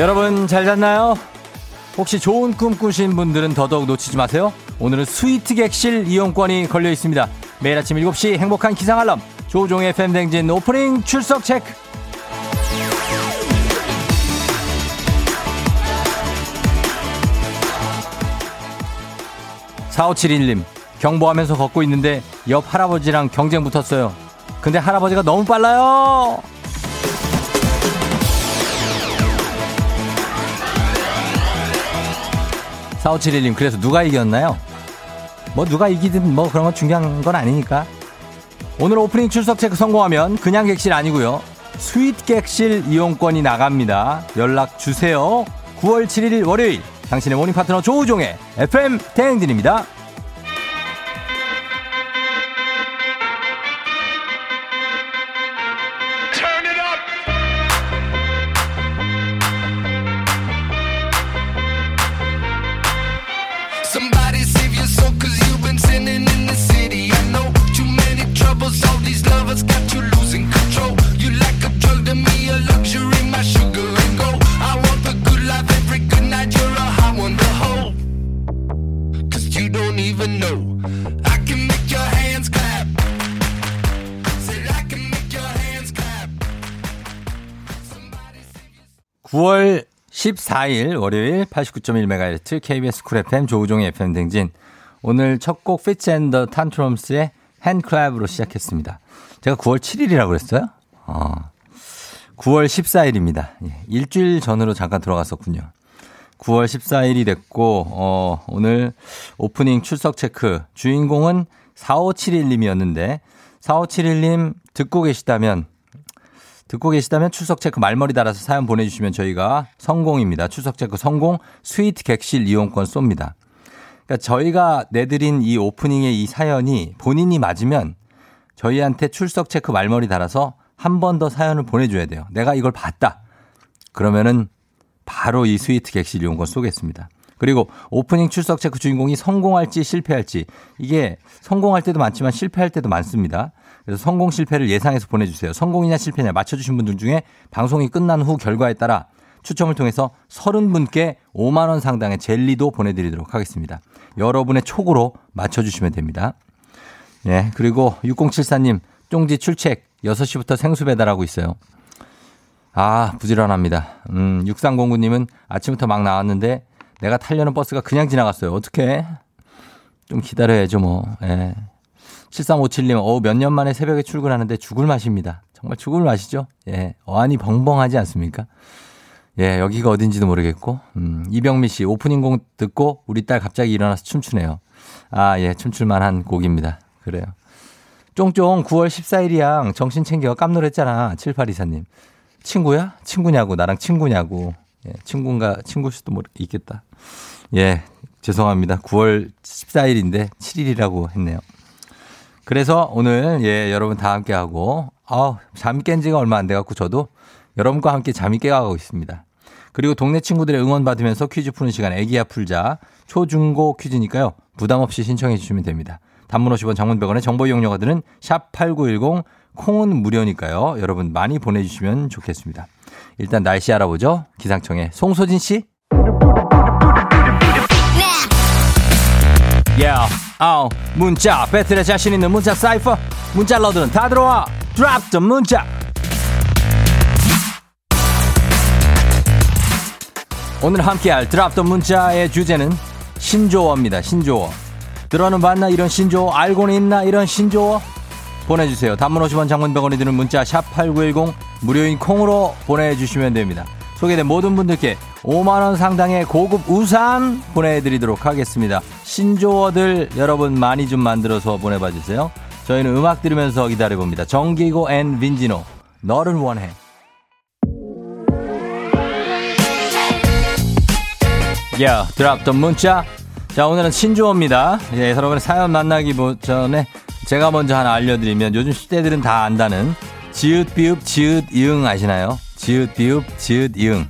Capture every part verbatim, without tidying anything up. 여러분 잘 잤나요? 혹시 좋은 꿈 꾸신 분들은 더더욱 놓치지 마세요. 오늘은 스위트 객실 이용권이 걸려 있습니다. 매일 아침 일곱 시 행복한 기상 알람 조우종의 에프엠 댕진 오프닝 출석 체크. 사오칠일 님 경보하면서 걷고 있는데 옆 할아버지랑 경쟁 붙었어요. 근데 할아버지가 너무 빨라요. 사오칠일 님 그래서 누가 이겼나요? 뭐 누가 이기든 뭐 그런 건 중요한 건 아니니까. 오늘 오프닝 출석 체크 성공하면 그냥 객실 아니고요, 스윗 객실 이용권이 나갑니다. 연락 주세요. 구월 칠일 월요일 당신의 모닝 파트너 조우종의 에프엠 대행진입니다. 구월 십사일 월요일 팔십구 점 일 메가헤르츠 케이비에스 쿨 에프엠 조우종의 에프엠 댕진. 오늘 첫 곡 피츠 앤 더 탄트럼스의 핸드클랩으로 시작했습니다. 제가 구월 칠일이라고 그랬어요? 어. 구월 십사일입니다. 예, 일주일 전으로 잠깐 들어갔었군요. 구월 십사일이 됐고 어, 오늘 오프닝 출석 체크 주인공은 사오칠일 님이었는데 사오칠일 님 듣고 계시다면 듣고 계시다면 출석체크 말머리 달아서 사연 보내주시면 저희가 성공입니다. 출석체크 성공, 스위트 객실 이용권 쏩니다. 그러니까 저희가 내드린 이 오프닝의 이 사연이 본인이 맞으면 저희한테 출석체크 말머리 달아서 한 번 더 사연을 보내줘야 돼요. 내가 이걸 봤다. 그러면은 바로 이 스위트 객실 이용권 쏘겠습니다. 그리고 오프닝 출석체크 주인공이 성공할지 실패할지, 이게 성공할 때도 많지만 실패할 때도 많습니다. 그래서 성공 실패를 예상해서 보내주세요. 성공이냐 실패냐 맞춰주신 분들 중에 방송이 끝난 후 결과에 따라 추첨을 통해서 삼십 분께 오만 원 상당의 젤리도 보내드리도록 하겠습니다. 여러분의 촉으로 맞춰주시면 됩니다. 예, 그리고 육공칠사 님 쫑지 출첵 여섯 시부터 생수 배달하고 있어요. 아 부지런합니다. 음, 육삼공구 님은 아침부터 막 나왔는데 내가 타려는 버스가 그냥 지나갔어요. 어떡해? 좀 기다려야죠 뭐. 예. 칠삼오칠 님, 어우, 몇 년 만에 새벽에 출근하는데 죽을 맛입니다. 정말 죽을 맛이죠? 예. 어안이 벙벙하지 않습니까? 예, 여기가 어딘지도 모르겠고. 음, 이병미 씨, 오프닝 곡 듣고 우리 딸 갑자기 일어나서 춤추네요. 아, 예, 춤출만한 곡입니다. 그래요. 쫑쫑, 구월 십사일이야. 정신 챙겨 깜놀했잖아. 칠팔이사 님. 친구야? 친구냐고, 나랑 친구냐고. 예, 친구인가, 친구일 수도 모르, 있겠다. 예, 죄송합니다. 구월 십사일인데 칠일이라고 했네요. 그래서 오늘 예 여러분 다 함께하고 아 잠이 깬 지가 얼마 안 돼갖고 저도 여러분과 함께 잠이 깨가고 있습니다. 그리고 동네 친구들의 응원 받으면서 퀴즈 푸는 시간 애기야 풀자 초중고 퀴즈니까요. 부담 없이 신청해 주시면 됩니다. 단문 오십 원 장문 백 원의 정보 이용료가 드는 샵 팔구일공 콩은 무료니까요. 여러분 많이 보내주시면 좋겠습니다. 일단 날씨 알아보죠. 기상청의 송소진 씨. Yeah. 아우 문자 배틀에 자신 있는 문자 사이퍼 문자 러드는 다 들어와 드랍 점 문자. 오늘 함께할 드랍 점 문자의 주제는 신조어입니다. 신조어 들어는 봤나 이런 신조어 알고는 있나 이런 신조어 보내주세요. 단문 오십 원 장문 백 원이 드는 문자 샵 팔구일공 무료인 콩으로 보내주시면 됩니다. 소개된 모든 분들께 오만 원 상당의 고급 우산 보내드리도록 하겠습니다. 신조어들 여러분 많이 좀 만들어서 보내봐 주세요. 저희는 음악 들으면서 기다려봅니다. 정기고 앤 빈지노 너를 원해. 야, 드랍 더 문자. 자, 오늘은 신조어입니다. 예, 여러분의 사연 만나기 전에 제가 먼저 하나 알려드리면 요즘 시대들은 다 안다는 지읒, 비읍, 지읒, 이응 아시나요? 지읒, 비읍, 지읒, 이응.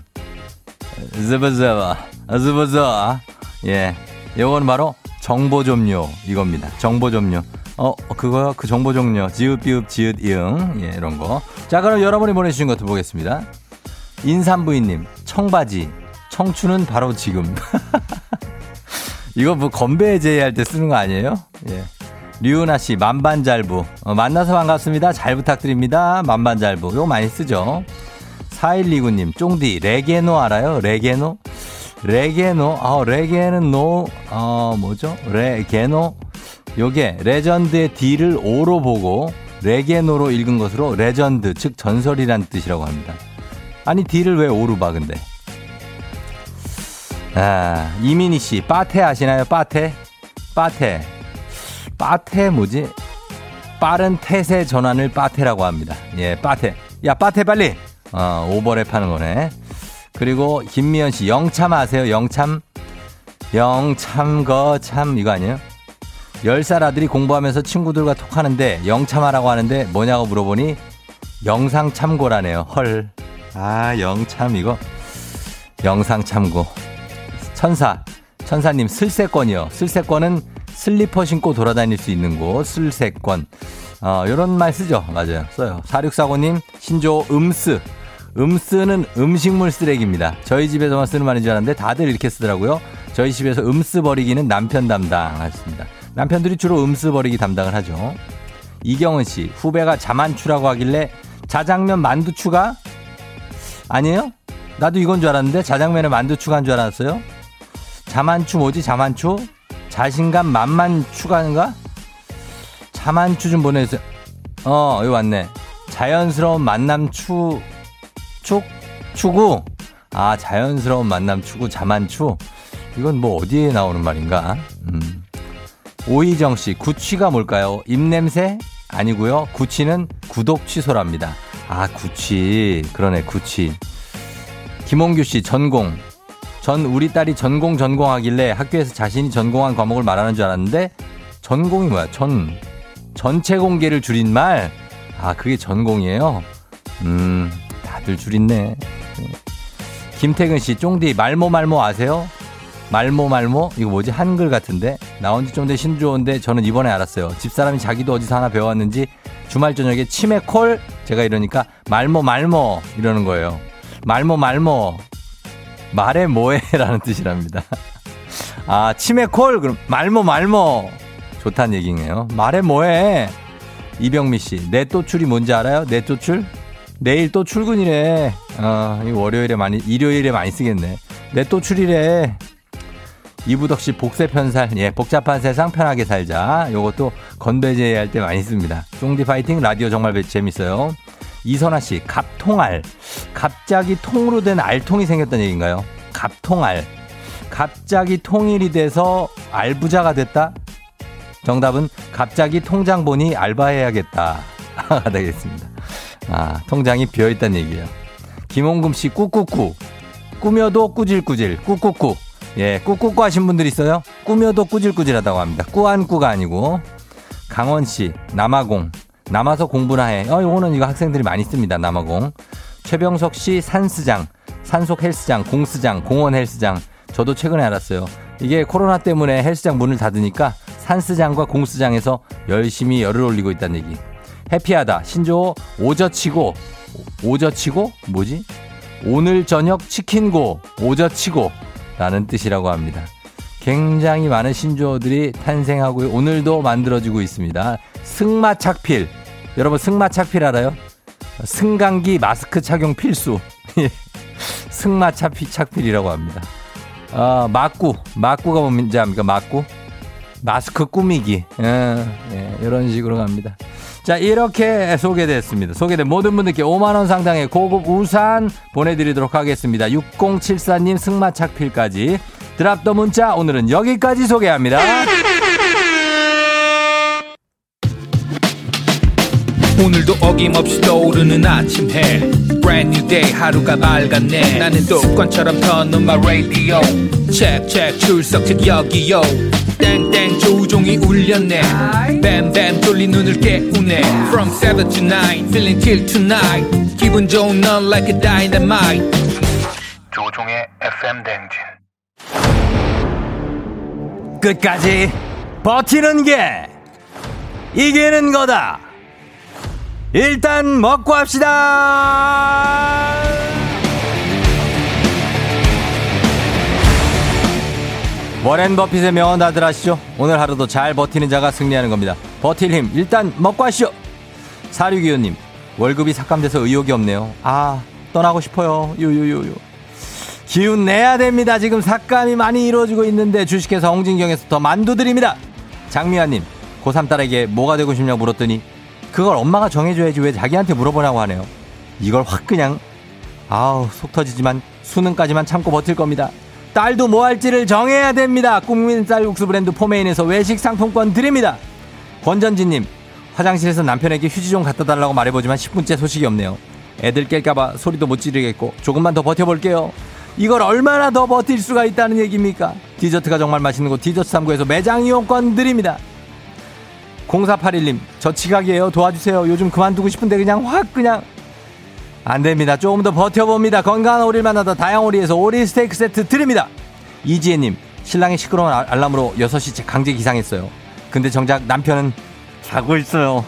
즈바즈바, 즈바즈바. 예. 요건 바로 정보 점료 이겁니다. 정보 점료. 어, 그거요? 그 정보 점료. 지읒, 비읍, 지읒, 이응. 예, 이런 거. 자, 그럼 여러분이 보내주신 것도 보겠습니다. 인삼부인님, 청바지, 청춘은 바로 지금. 이거 뭐 건배 제의할 때 쓰는 거 아니에요? 예. 류은아 씨, 만반잘부. 어, 만나서 반갑습니다. 잘 부탁드립니다. 만반잘부. 이거 많이 쓰죠. 사일이구 님, 쫑디, 레게노 알아요? 레게노? 레게노? 아, 레게는 노, 어, 뭐죠? 레게노? 요게 레전드의 D를 O로 보고 레게노로 읽은 것으로 레전드, 즉 전설이란 뜻이라고 합니다. 아니, D를 왜 O로 봐, 근데? 아, 이민희 씨, 빠테 아시나요? 빠테? 빠테. 빠테 뭐지? 빠른 태세 전환을 빠테라고 합니다. 예, 빠테. 야, 빠테 빨리! 어, 오버랩 하는 거네. 그리고 김미연 씨, 영참 아세요? 영참? 영참, 거참, 이거 아니에요? 열 살 아들이 공부하면서 친구들과 톡하는데 영참하라고 하는데 뭐냐고 물어보니 영상 참고라네요. 헐. 아, 영참 이거. 영상 참고. 천사. 천사님, 슬세권이요. 슬세권은 슬리퍼 신고 돌아다닐 수 있는 곳. 슬세권. 어, 요런 말 쓰죠. 맞아요. 써요. 사육사구 님, 신조 음쓰. 음쓰는 음식물 쓰레기입니다. 저희 집에서만 쓰는 말인 줄 알았는데 다들 이렇게 쓰더라고요. 저희 집에서 음쓰 버리기는 남편 담당 하셨습니다. 남편들이 주로 음쓰 버리기 담당을 하죠. 이경은 씨, 후배가 자만추라고 하길래 자장면 만두 추가? 아니에요? 나도 이건 줄 알았는데 자장면에 만두 추가한 줄 알았어요. 자만추 뭐지? 자만추? 자신감 만만 추가인가? 자만추 좀 보내주세요. 어, 여기 왔네. 자연스러운 만남 추... 축? 추구? 아, 자연스러운 만남 추구, 자만추? 이건 뭐 어디에 나오는 말인가? 음. 오희정 씨, 구취가 뭘까요? 입냄새? 아니고요. 구취는 구독 취소랍니다. 아, 구취. 그러네, 구취. 김홍규 씨, 전공. 전 우리 딸이 전공 전공하길래 학교에서 자신이 전공한 과목을 말하는 줄 알았는데 전공이 뭐야? 전, 전체 공개를 줄인 말? 아, 그게 전공이에요? 음... 다들 줄인네. 김태근 씨, 쫑디 말모 말모 아세요? 말모 말모 이거 뭐지? 한글 같은데 나온지 좀 된 신조어인데 저는 이번에 알았어요. 집사람이 자기도 어디서 하나 배워왔는지 주말 저녁에 치매콜 제가 이러니까 말모 말모 이러는 거예요. 말모 말모 말해 뭐해라는 뜻이랍니다. 아, 치매콜 그럼 말모 말모 좋다는 얘기네요. 말해 뭐해. 이병미 씨, 내또출이 뭔지 알아요? 내또출? 내일 또 출근이래. 아, 이 월요일에 많이, 일요일에 많이 쓰겠네. 내 또 출이래. 이부덕 씨, 복세 편살. 예, 복잡한 세상 편하게 살자. 요것도 건배제 할 때 많이 씁니다. 쫑디 파이팅, 라디오 정말 재밌어요. 이선아 씨, 갑통알. 갑자기 통으로 된 알통이 생겼다는 얘기인가요? 갑통알. 갑자기 통일이 돼서 알부자가 됐다? 정답은 갑자기 통장 보니 알바해야겠다. 되겠습니다. 아, 통장이 비어있다는 얘기예요. 김홍금 씨, 꾸꾸꾸. 꾸며도 꾸질꾸질. 꾸꾸꾸. 예, 꾸꾸꾸 하신 분들 있어요? 꾸며도 꾸질꾸질하다고 합니다. 꾸안꾸가 아니고. 강원 씨, 남아공. 남아서 공부나 해. 어, 요거는 이거 학생들이 많이 씁니다. 남아공. 최병석 씨, 산스장. 산속 헬스장, 공스장, 공원 헬스장. 저도 최근에 알았어요. 이게 코로나 때문에 헬스장 문을 닫으니까 산스장과 공스장에서 열심히 열을 올리고 있다는 얘기. 해피하다. 신조어 오저치고. 오저치고? 뭐지? 오늘 저녁 치킨고. 오저치고. 라는 뜻이라고 합니다. 굉장히 많은 신조어들이 탄생하고 오늘도 만들어지고 있습니다. 승마착필. 여러분 승마착필 알아요? 승강기 마스크 착용 필수. 승마착필이라고 합니다. 아, 막구. 막구가 뭔지 압니까? 막구. 마스크 꾸미기. 예, 예, 이런 식으로 갑니다. 자, 이렇게 소개됐습니다. 소개된 모든 분들께 오만 원 상당의 고급 우산 보내드리도록 하겠습니다. 육공칠사 님 승마착필까지 드랍 더 문자 오늘은 여기까지 소개합니다. 오늘도 어김없이 떠오르는 아침 해 Brand new day 하루가 밝았네. 나는 독관처럼 터놓은 my radio check check 출석 check 여기요 땡땡 조우종이 울렸네. 뱀뱀 졸린 눈을 깨우네. From seven to nine feeling till tonight 기분 좋은 넌 like a dynamite 조우종의 에프엠 댕진. 끝까지 버티는 게 이기는 거다. 일단 먹고 합시다. 워렌 버핏의 명언 다들 아시죠? 오늘 하루도 잘 버티는 자가 승리하는 겁니다. 버틸 힘 일단 먹고 하시죠. 사육이오님, 월급이 삭감돼서 의욕이 없네요. 아, 떠나고 싶어요. 요요요요. 기운 내야 됩니다. 지금 삭감이 많이 이루어지고 있는데 주식회사 홍진경에서 더 만두 드립니다. 장미아님, 고삼 딸에게 뭐가 되고 싶냐고 물었더니 그걸 엄마가 정해줘야지 왜 자기한테 물어보냐고 하네요. 이걸 확 그냥, 아우, 속 터지지만 수능까지만 참고 버틸 겁니다. 딸도 뭐 할지를 정해야 됩니다. 국민 쌀국수 브랜드 포메인에서 외식 상품권 드립니다. 권전진님, 화장실에서 남편에게 휴지 좀 갖다 달라고 말해보지만 십 분째 소식이 없네요. 애들 깰까봐 소리도 못 지르겠고 조금만 더 버텨볼게요. 이걸 얼마나 더 버틸 수가 있다는 얘기입니까? 디저트가 정말 맛있는 곳 디저트 삼 구에서 매장 이용권 드립니다. 공사팔일님, 저 지각이에요. 도와주세요. 요즘 그만두고 싶은데 그냥 확 그냥 안됩니다. 조금 더 버텨봅니다. 건강한 오리를 만나다 다양오리에서 오리 스테이크 세트 드립니다. 이지혜님, 신랑이 시끄러운 알람으로 여섯 시째 강제 기상했어요. 근데 정작 남편은 자고 있어요.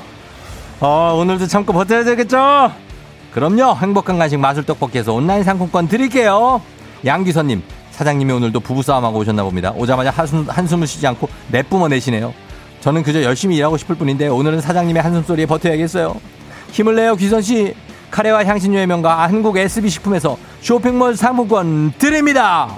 어, 오늘도 참고 버텨야 되겠죠? 그럼요. 행복한 간식 마술떡볶이에서 온라인 상품권 드릴게요. 양기선님, 사장님이 오늘도 부부싸움하고 오셨나 봅니다. 오자마자 한숨, 한숨을 쉬지 않고 내뿜어내시네요. 저는 그저 열심히 일하고 싶을 뿐인데 오늘은 사장님의 한숨소리에 버텨야겠어요. 힘을 내요, 기선씨. 카레와 향신료의 명가 한국 에스비 식품에서 쇼핑몰 상품권 드립니다.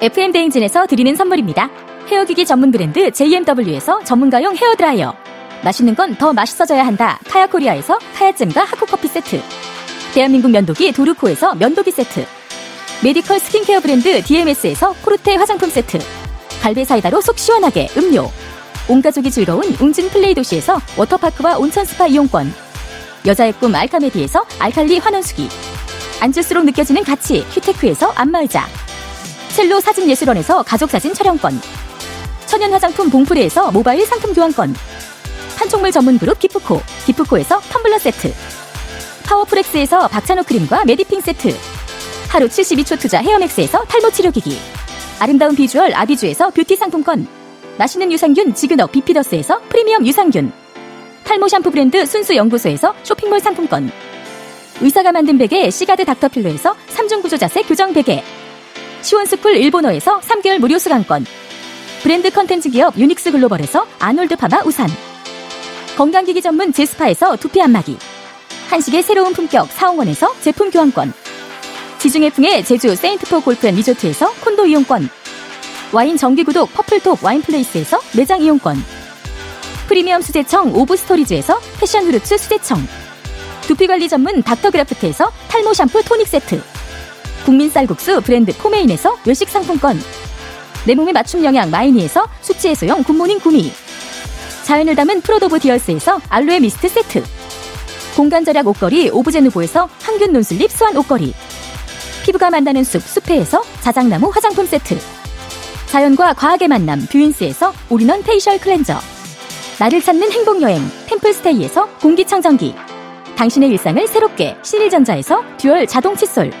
에프엠 대행진에서 드리는 선물입니다. 헤어기기 전문 브랜드 제이엠더블유에서 전문가용 헤어드라이어, 맛있는 건 더 맛있어져야 한다 카야코리아에서 카야잼과 하코커피 세트, 대한민국 면도기 도르코에서 면도기 세트, 메디컬 스킨케어 브랜드 디엠에스에서 코르테 화장품 세트, 갈베사이다로 속 시원하게 음료, 온가족이 즐거운 웅진 플레이 도시에서 워터파크와 온천 스파 이용권, 여자의 꿈 알카메디에서 알칼리 환원수기, 앉을수록 느껴지는 가치 휴테크에서 안마의자, 첼로 사진예술원에서 가족사진 촬영권, 천연 화장품 봉프레에서 모바일 상품 교환권, 판촉물 전문 그룹 기프코 기프코에서 텀블러 세트, 파워프렉스에서 박찬호 크림과 메디핑 세트, 하루 칠십이 초 투자 헤어맥스에서 탈모 치료기기, 아름다운 비주얼 아비주에서 뷰티 상품권, 맛있는 유산균 지그넉 비피더스에서 프리미엄 유산균, 탈모 샴푸 브랜드 순수연구소에서 쇼핑몰 상품권, 의사가 만든 베개 시가드 닥터필로에서 삼중 구조 자세 교정 베개, 시원스쿨 일본어에서 삼 개월 무료 수강권, 브랜드 컨텐츠 기업 유닉스 글로벌에서 아놀드 파마 우산, 건강기기 전문 제스파에서 두피 안마기, 한식의 새로운 품격 사홍원에서 제품 교환권, 지중해풍의 제주 세인트포 골프앤 리조트에서 콘도 이용권, 와인 정기구독 퍼플톱 와인플레이스에서 매장 이용권, 프리미엄 수제청 오브스토리즈에서 패션 후르츠 수제청, 두피관리 전문 닥터그라프트에서 탈모 샴푸 토닉 세트, 국민 쌀국수 브랜드 포메인에서 외식 상품권, 내 몸에 맞춤 영양 마이니에서 숙취 해소용 굿모닝 구미, 자연을 담은 프로도브 디얼스에서 알로에 미스트 세트, 공간 절약 옷걸이 오브제누보에서 항균 논슬립 수환 옷걸이, 피부가 만나는 숲 숲회에서 자작나무 화장품 세트, 자연과 과학의 만남 뷰인스에서 올인원 페이셜 클렌저, 나를 찾는 행복여행 템플스테이에서 공기청정기, 당신의 일상을 새롭게 신일전자에서 듀얼 자동 칫솔,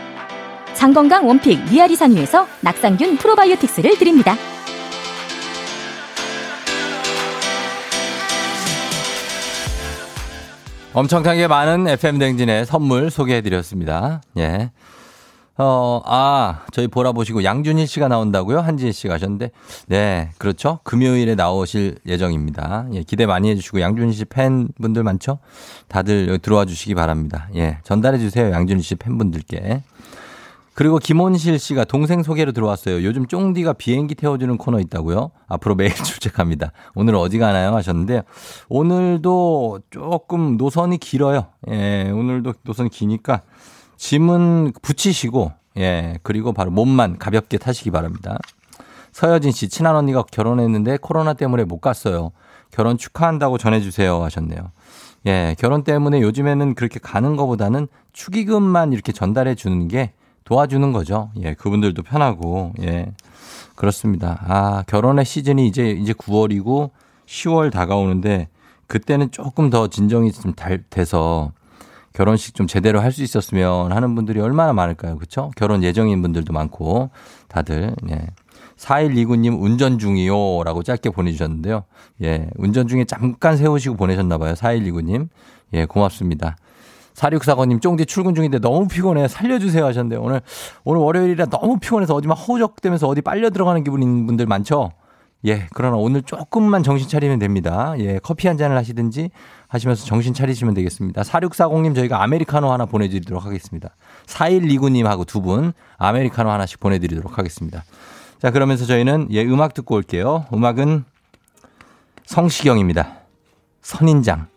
장건강 원픽 미아리 산유에서 낙상균 프로바이오틱스를 드립니다. 엄청나게 많은 에프엠 대행진의 선물 소개해드렸습니다. 예. 어, 아, 저희 보라 보시고 양준일 씨가 나온다고요? 한지혜 씨가 하셨는데. 네, 그렇죠. 금요일에 나오실 예정입니다. 예, 기대 많이 해주시고, 양준일 씨 팬분들 많죠? 다들 들어와 주시기 바랍니다. 예, 전달해주세요. 양준일 씨 팬분들께. 그리고 김원실 씨가 동생 소개로 들어왔어요. 요즘 쫑디가 비행기 태워주는 코너 있다고요? 앞으로 매일 출첵합니다. 오늘 어디 가나요? 하셨는데, 오늘도 조금 노선이 길어요. 예, 오늘도 노선이 기니까. 짐은 붙이시고, 예, 그리고 바로 몸만 가볍게 타시기 바랍니다. 서여진 씨, 친한 언니가 결혼했는데 코로나 때문에 못 갔어요. 결혼 축하한다고 전해주세요. 하셨네요. 예, 결혼 때문에 요즘에는 그렇게 가는 것보다는 축의금만 이렇게 전달해 주는 게 도와주는 거죠. 예, 그분들도 편하고, 예, 그렇습니다. 아, 결혼의 시즌이 이제, 이제 구월이고 시월 다가오는데 그때는 조금 더 진정이 좀 달, 돼서 결혼식 좀 제대로 할 수 있었으면 하는 분들이 얼마나 많을까요? 그렇죠? 결혼 예정인 분들도 많고 다들. 예. 사일이구 님 운전 중이요 라고 짧게 보내주셨는데요. 예, 운전 중에 잠깐 세우시고 보내셨나 봐요. 사일이구 님. 예, 고맙습니다. 사육사건님 쫑디 출근 중인데 너무 피곤해 살려주세요 하셨는데 오늘 오늘 월요일이라 너무 피곤해서 어디 막 허우적대면서 어디 빨려 들어가는 기분인 분들 많죠? 예, 그러나 오늘 조금만 정신 차리면 됩니다. 예, 커피 한 잔을 하시든지 하시면서 정신 차리시면 되겠습니다. 사육사공님 저희가 아메리카노 하나 보내드리도록 하겠습니다. 사일이구님하고 두 분 아메리카노 하나씩 보내드리도록 하겠습니다. 자, 그러면서 저희는 예, 음악 듣고 올게요. 음악은 성시경입니다. 선인장.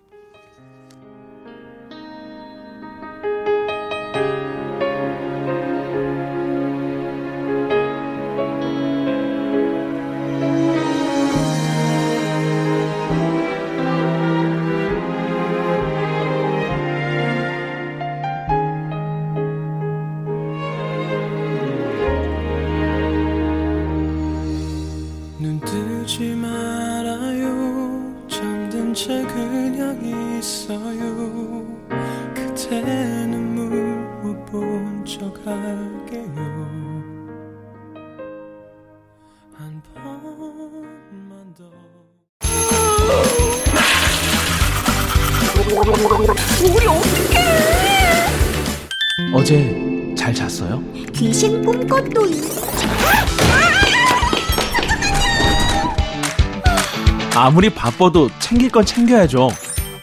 아무리 바빠도 챙길 건 챙겨야죠.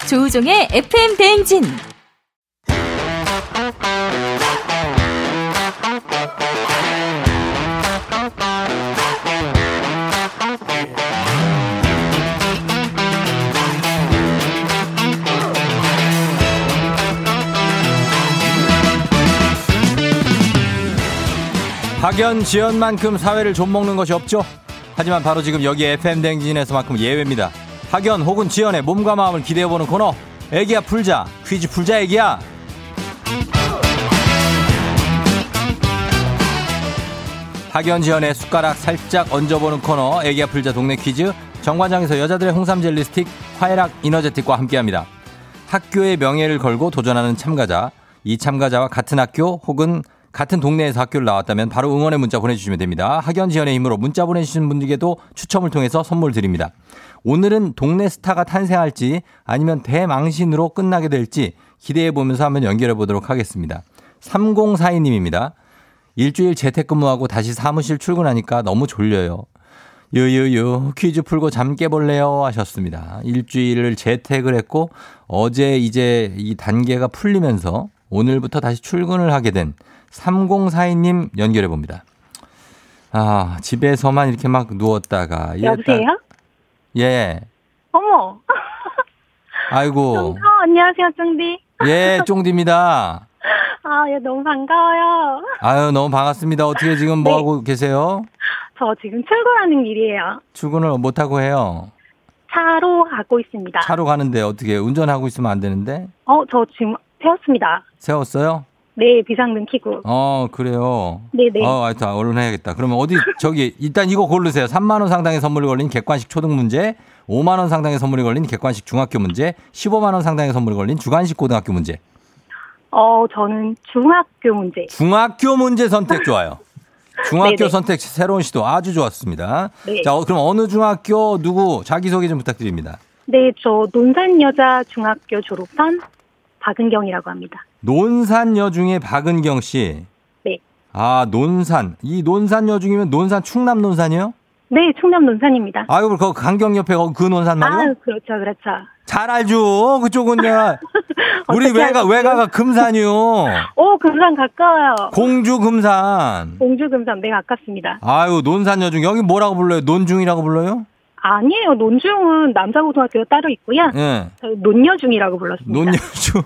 조우종의 에프엠 대행진. 학연, 지연만큼 사회를 좀먹는 것이 없죠. 하지만 바로 지금 여기 에프엠 대행진에서만큼 예외입니다. 학연 혹은 지연의 몸과 마음을 기대해보는 코너 애기야 풀자. 퀴즈 풀자 애기야. 학연 지연의 숟가락 살짝 얹어보는 코너 애기야 풀자 동네 퀴즈. 정관장에서 여자들의 홍삼 젤리 스틱 화해락 이너제틱과 함께합니다. 학교의 명예를 걸고 도전하는 참가자. 이 참가자와 같은 학교 혹은 같은 동네에서 학교를 나왔다면 바로 응원의 문자 보내주시면 됩니다. 학연 지연의 힘으로 문자 보내주신 분들에게도 추첨을 통해서 선물 드립니다. 오늘은 동네 스타가 탄생할지 아니면 대망신으로 끝나게 될지 기대해보면서 한번 연결해보도록 하겠습니다. 삼공사이님입니다. 일주일 재택근무하고 다시 사무실 출근하니까 너무 졸려요. 유유유 퀴즈 풀고 잠 깨볼래요 하셨습니다. 일주일을 재택을 했고 어제 이제 이 단계가 풀리면서 오늘부터 다시 출근을 하게 된 삼공사이님 연결해 봅니다. 아, 집에서만 이렇게 막 누웠다가. 여보세요? 딱... 예. 어머. 아이고. 정서, 안녕하세요, 쫑디. 예, 쫑디입니다. 아, 예, 너무 반가워요. 아유, 너무 반갑습니다. 어떻게 지금 뭐 네. 하고 계세요? 저 지금 출근하는 길이에요. 출근을 못 하고 해요. 차로 가고 있습니다. 차로 가는데 어떻게 운전하고 있으면 안 되는데? 어, 저 지금 세웠습니다. 세웠어요? 네, 비상등 켜고. 어, 그래요? 네네. 어, 하여튼, 얼른 해야겠다. 그러면 어디, 저기, 일단 이거 고르세요. 삼만 원 상당의 선물이 걸린 객관식 초등 문제, 오만 원 상당의 선물이 걸린 객관식 중학교 문제, 십오만 원 상당의 선물이 걸린 주관식 고등학교 문제. 어, 저는 중학교 문제. 중학교 문제 선택 좋아요. 중학교 선택 새로운 시도 아주 좋았습니다. 네. 자, 그럼 어느 중학교, 누구, 자기소개 좀 부탁드립니다. 네, 저 논산여자중학교 졸업한 박은경이라고 합니다. 논산여중의 박은경 씨. 네. 아, 논산. 이 논산여중이면 논산 충남 논산이요? 네, 충남 논산입니다. 아유, 그 강경 옆에 그 논산 말이요? 아, 그렇죠, 그렇죠. 잘 알죠. 그쪽은 내가 우리 외가 외가가 금산이요. 오, 금산 가까워요. 공주 금산. 공주 금산, 네, 가깝습니다. 아유, 논산여중 여기 뭐라고 불러요? 논중이라고 불러요? 아니에요. 논중은 남자고등학교가 따로 있고요. 네. 논여중이라고 불렀습니다. 논여중.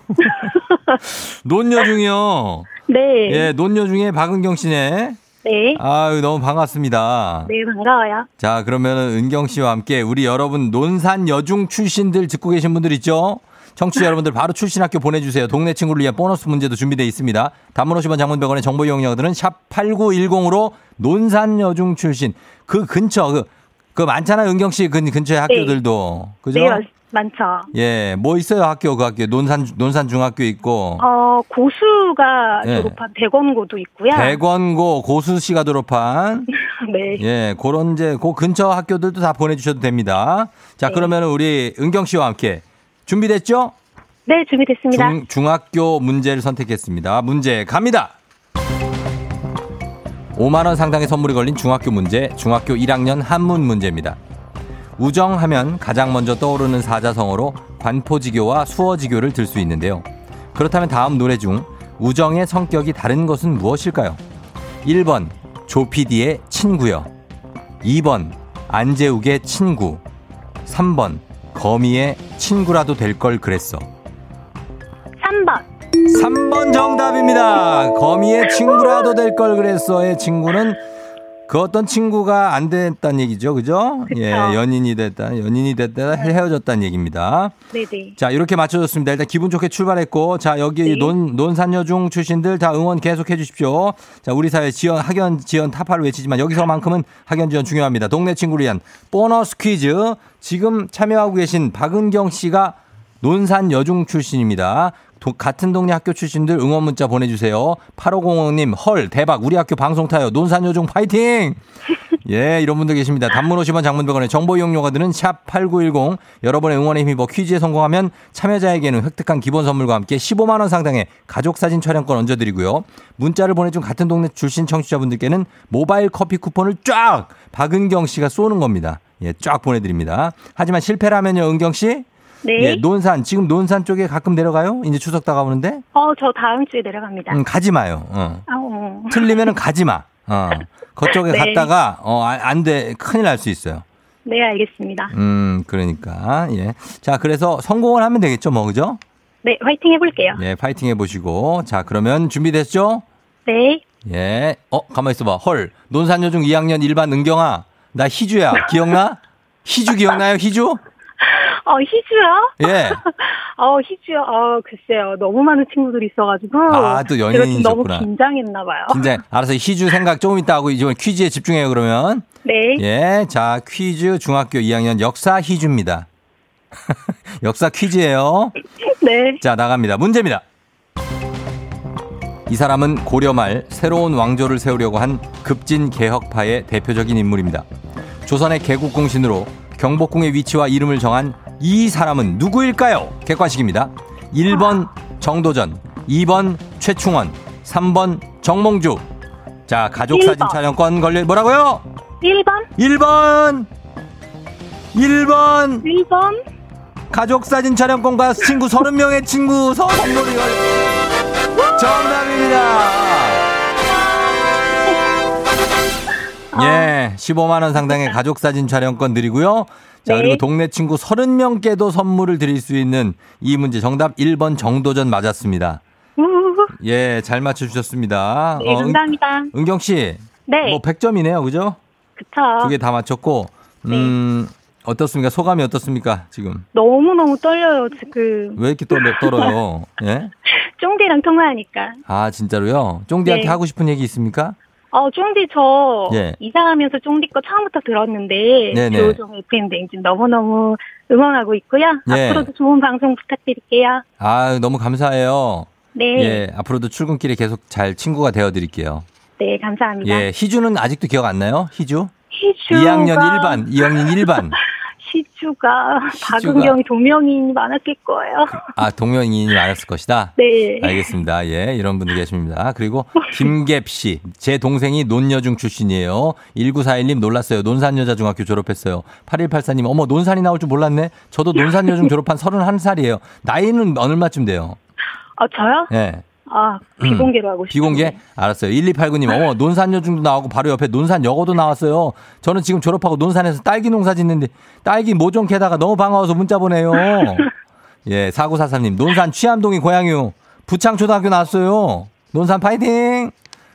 논여중이요. 네. 예, 논여중의 박은경 씨네. 네. 아유, 너무 반갑습니다. 네, 반가워요. 자, 그러면 은경 씨와 함께 우리 여러분 논산여중 출신들 듣고 계신 분들 있죠? 청취자 여러분들 바로 출신 학교 보내주세요. 동네 친구를 위한 보너스 문제도 준비되어 있습니다. 단문 오십 원 장문 백 원의 정보 이용료들은 샵 팔구일공으로 논산여중 출신 그 근처 그 그 많잖아요, 은경 씨 근 근처에 학교들도. 네. 그죠? 네, 많죠. 예, 뭐 있어요, 학교 그 학교 논산 논산 중학교 있고. 어, 고수가 예. 졸업한 대건고도 있고요. 대건고 고수 씨가 졸업한. 네. 예, 그런 이제 그 근처 학교들도 다 보내주셔도 됩니다. 자, 네. 그러면은 우리 은경 씨와 함께 준비됐죠? 네, 준비됐습니다. 중, 중학교 문제를 선택했습니다. 문제 갑니다. 오만 원 상당의 선물이 걸린 중학교 문제, 중학교 일 학년 한문 문제입니다. 우정하면 가장 먼저 떠오르는 사자성어로 관포지교와 수어지교를 들 수 있는데요. 그렇다면 다음 노래 중 우정의 성격이 다른 것은 무엇일까요? 일 번 조피디의 친구여, 이 번 안재욱의 친구, 삼 번 거미의 친구라도 될 걸 그랬어. 삼 번. 삼 번 정답입니다. 거미의 친구라도 될 걸 그랬어의 친구는 그 어떤 친구가 안 됐다는 얘기죠. 그죠? 그쵸. 예, 연인이 됐다. 연인이 됐다. 헤어졌다는 얘기입니다. 네네. 자, 이렇게 맞춰줬습니다. 일단 기분 좋게 출발했고, 자, 여기 네. 논, 논산여중 출신들 다 응원 계속 해주십시오. 자, 우리 사회 지연, 학연, 지연 타파를 외치지만 여기서만큼은 학연 지연 중요합니다. 동네 친구를 위한 보너스 퀴즈. 지금 참여하고 계신 박은경 씨가 논산여중 출신입니다. 도, 같은 동네 학교 출신들 응원 문자 보내주세요. 팔오공오 님, 헐, 대박, 우리 학교 방송 타요. 논산여중 파이팅! 예, 이런 분들 계십니다. 단문 오십 원, 장문 백 원의 정보 이용료가 드는 샵 팔구일공. 여러분의 응원에 힘입어 퀴즈에 성공하면 참여자에게는 획득한 기본 선물과 함께 십오만 원 상당의 가족사진 촬영권 얹어드리고요. 문자를 보내준 같은 동네 출신 청취자분들께는 모바일 커피 쿠폰을 쫙! 박은경 씨가 쏘는 겁니다. 예, 쫙 보내드립니다. 하지만 실패라면요, 은경 씨? 네. 예, 논산, 지금 논산 쪽에 가끔 내려가요? 이제 추석 다가오는데? 어, 저 다음 주에 내려갑니다. 음, 가지 마요. 어. 아, 어. 틀리면은 가지 마. 어. 그쪽에 네. 갔다가, 어, 안 돼. 큰일 날 수 있어요. 네, 알겠습니다. 음, 그러니까. 예. 자, 그래서 성공을 하면 되겠죠, 뭐, 그죠? 네, 파이팅 해볼게요. 예, 파이팅 해보시고. 자, 그러면 준비됐죠? 네. 예. 어, 가만히 있어봐. 헐. 논산여중 이 학년 일반 은경아. 나 희주야. 기억나? 희주 기억나요, 희주? 어, 희주요? 예. 어, 희주요? 어, 글쎄요. 너무 많은 친구들이 있어가지고. 아, 또 연예인이셨구나. 너무 긴장했나봐요. 긴장. 알아서 희주 생각 조금 이따 하고 이제 퀴즈에 집중해요, 그러면. 네. 예. 자, 퀴즈 중학교 이 학년 역사 희주입니다. 역사 퀴즈예요. 네. 자, 나갑니다. 문제입니다. 이 사람은 고려 말 새로운 왕조를 세우려고 한 급진 개혁파의 대표적인 인물입니다. 조선의 개국공신으로 경복궁의 위치와 이름을 정한 이 사람은 누구일까요? 객관식입니다. 일 번 정도전, 이 번 최충원, 삼 번 정몽주. 자, 가족사진 촬영권 걸려. 뭐라고요? 일 번. 일 번. 일 번. 일 번. 가족사진 촬영권과 친구 서른 명의 친구 서선놀이 걸려. 정답입니다. 예, 십오만 원 상당의 가족사진 촬영권 드리고요. 자, 네. 그리고 동네 친구 서른 명께도 선물을 드릴 수 있는 이 문제 정답 일 번 정도전 맞았습니다. 우후. 예, 잘 맞춰주셨습니다. 네, 감사합니다. 어, 은, 은경 씨. 네. 뭐 백 점이네요, 그죠? 그쵸. 두 개 다 맞췄고. 음, 네. 어떻습니까? 소감이 어떻습니까, 지금? 너무너무 떨려요, 지금. 왜 이렇게 떨려, 떨어요? 예? 쫑디랑 통화하니까. 아, 진짜로요? 쫑디한테 네. 하고 싶은 얘기 있습니까? 어, 쫑디 저 예. 이사하면서 쫑디 거 처음부터 들었는데 조우종 에프엠 대행진 너무너무 응원하고 있고요. 예. 앞으로도 좋은 방송 부탁드릴게요. 아, 너무 감사해요. 네. 예, 앞으로도 출근길에 계속 잘 친구가 되어드릴게요. 네, 감사합니다. 예, 희주는 아직도 기억 안 나요? 희주? 희주가. 이 학년 일 반, 이 학년 일 반. 희주가, 박은경이 동명이인이 많았을 거예요. 아, 동명이인이 많았을 것이다? 네. 알겠습니다. 예, 이런 분들 계십니다. 그리고 김갭 씨, 제 동생이 논여중 출신이에요. 일구사일 님 놀랐어요. 논산여자중학교 졸업했어요. 팔일팔사 님, 어머, 논산이 나올 줄 몰랐네. 저도 논산여중 졸업한 서른한 살이에요. 나이는 얼마쯤 돼요? 아, 저요? 네. 아, 비공개로 하고 싶어요. 비공개? 알았어요. 일이팔구 님, 어머, 논산여중도 나오고 바로 옆에 논산여고도 나왔어요. 저는 지금 졸업하고 논산에서 딸기 농사 짓는데 딸기 모종 캐다가 너무 반가워서 문자 보내요. 예, 사구사삼 님, 논산 취암동이 고향이요. 부창초등학교 나왔어요. 논산 파이팅!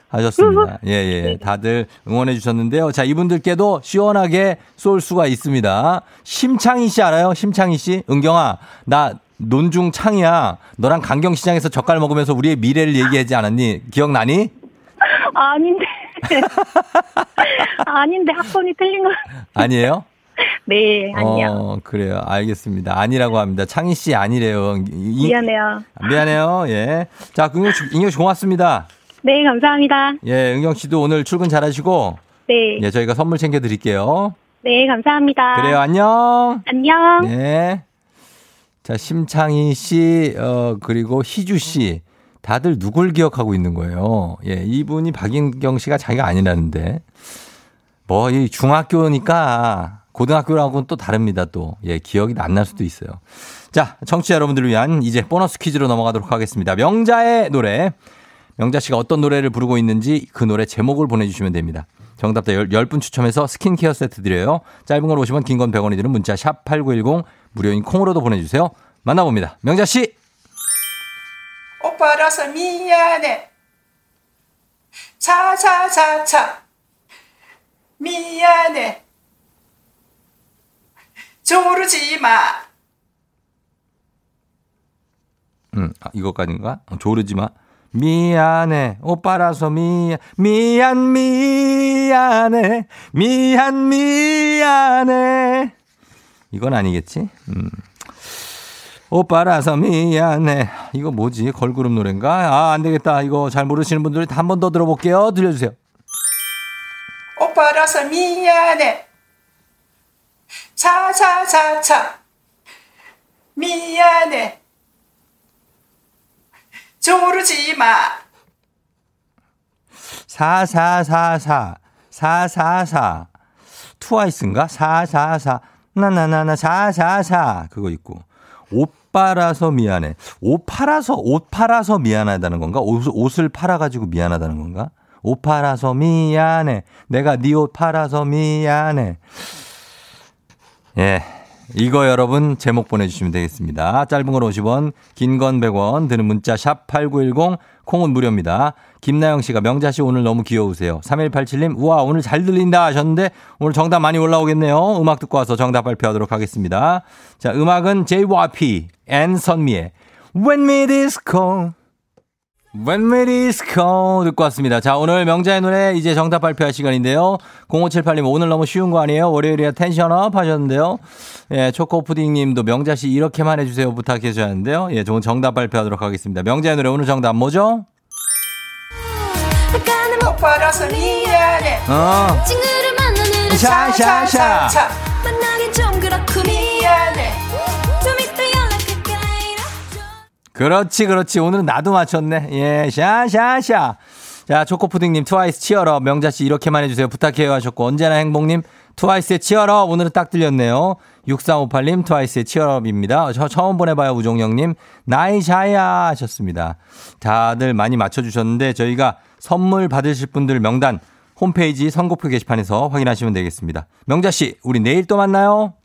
하셨습니다. 예, 예. 다들 응원해 주셨는데요. 자, 이분들께도 시원하게 쏠 수가 있습니다. 심창희 씨 알아요? 심창희 씨? 은경아, 나 논중 창이야. 너랑 강경시장에서 젓갈 먹으면서 우리의 미래를 얘기하지 않았니? 기억나니? 아닌데. 아닌데 학번이 틀린 거. 아니에요? 네, 아니요. 어, 그래요. 알겠습니다. 아니라고 합니다. 창희 씨 아니래요. 이, 미안해요. 미안해요. 예. 자, 은경 씨, 은경 씨 고맙습니다. 네, 감사합니다. 예, 은경 씨도 오늘 출근 잘하시고. 네. 예, 저희가 선물 챙겨드릴게요. 네, 감사합니다. 그래요. 안녕. 안녕. 네. 자, 심창희 씨, 어, 그리고 희주 씨. 다들 누굴 기억하고 있는 거예요. 예, 이분이 박인경 씨가 자기가 아니라는데. 뭐, 이 중학교니까 고등학교랑은 또 다릅니다, 또. 예, 기억이 안 날 수도 있어요. 자, 청취자 여러분들을 위한 이제 보너스 퀴즈로 넘어가도록 하겠습니다. 명자의 노래. 명자 씨가 어떤 노래를 부르고 있는지 그 노래 제목을 보내주시면 됩니다. 정답자 열 분 추첨해서 스킨케어 세트 드려요. 짧은 걸 오십 원, 긴 건 백 원이 드는 문자 샵 팔구일공, 무료인 콩으로도 보내주세요. 만나봅니다. 명자 씨. 오빠라서 미안해. 차차차차 미안해. 조르지 마. 음, 아, 이것까지인가? 조르지 마. 미안해 오빠라서 미안 미안 미안해 미안 미안해. 이건 아니겠지? 음. 오빠라서 미안해. 이거 뭐지? 걸그룹 노래인가? 아, 안되겠다. 이거 잘 모르시는 분들 한 번 더 들어볼게요. 들려주세요. 오빠라서 미안해. 차차차차 미안해. 조르지 마. 사사사사 사사사 트와이스인가? 사사사 나나나나 사사사 그거 있고. 오빠라서 미안해. 옷 팔아서 옷 팔아서 미안하다는 건가? 옷, 옷을 팔아가지고 미안하다는 건가? 옷 팔아서 미안해. 내가 네 옷 팔아서 미안해. 예. 이거 여러분 제목 보내주시면 되겠습니다. 짧은 건 오십 원, 긴 건 백 원, 드는 문자 샵 팔구일공, 콩은 무료입니다. 김나영 씨가 명자 씨 오늘 너무 귀여우세요. 삼일팔칠님 우와 오늘 잘 들린다 하셨는데 오늘 정답 많이 올라오겠네요. 음악 듣고 와서 정답 발표하도록 하겠습니다. 자, 음악은 제이와이피 앤 선미의 When Me Disco. When Me Disco 듣고 왔습니다. 자, 오늘 명자의 노래 이제 정답 발표할 시간인데요. 공오칠팔님 오늘 너무 쉬운 거 아니에요? 월요일이라 텐션업 하셨는데요. 예, 초코푸딩님도 명자씨 이렇게만 해주세요 부탁해 주셨는데요. 예, 좋은 정답 발표하도록 하겠습니다. 명자의 노래 오늘 정답 뭐죠? 오빠라서 미안해. 어. 친구를 만나는 샤샤샤. 만나긴 좀 그렇고 미안해. 그렇지 그렇지 오늘은 나도 맞췄네. 예, 샤샤샤. 자, 초코푸딩님 트와이스 치어러 명자씨 이렇게만 해주세요 부탁해요 하셨고 언제나 행복님 트와이스의 치어러 오늘은 딱 들렸네요. 육삼오팔님 트와이스의 치어럽입니다. 저 처음 보내봐요 우종영님 나이샤야 하셨습니다. 다들 많이 맞춰주셨는데 저희가 선물 받으실 분들 명단 홈페이지 선곡표 게시판에서 확인하시면 되겠습니다. 명자씨 우리 내일 또 만나요.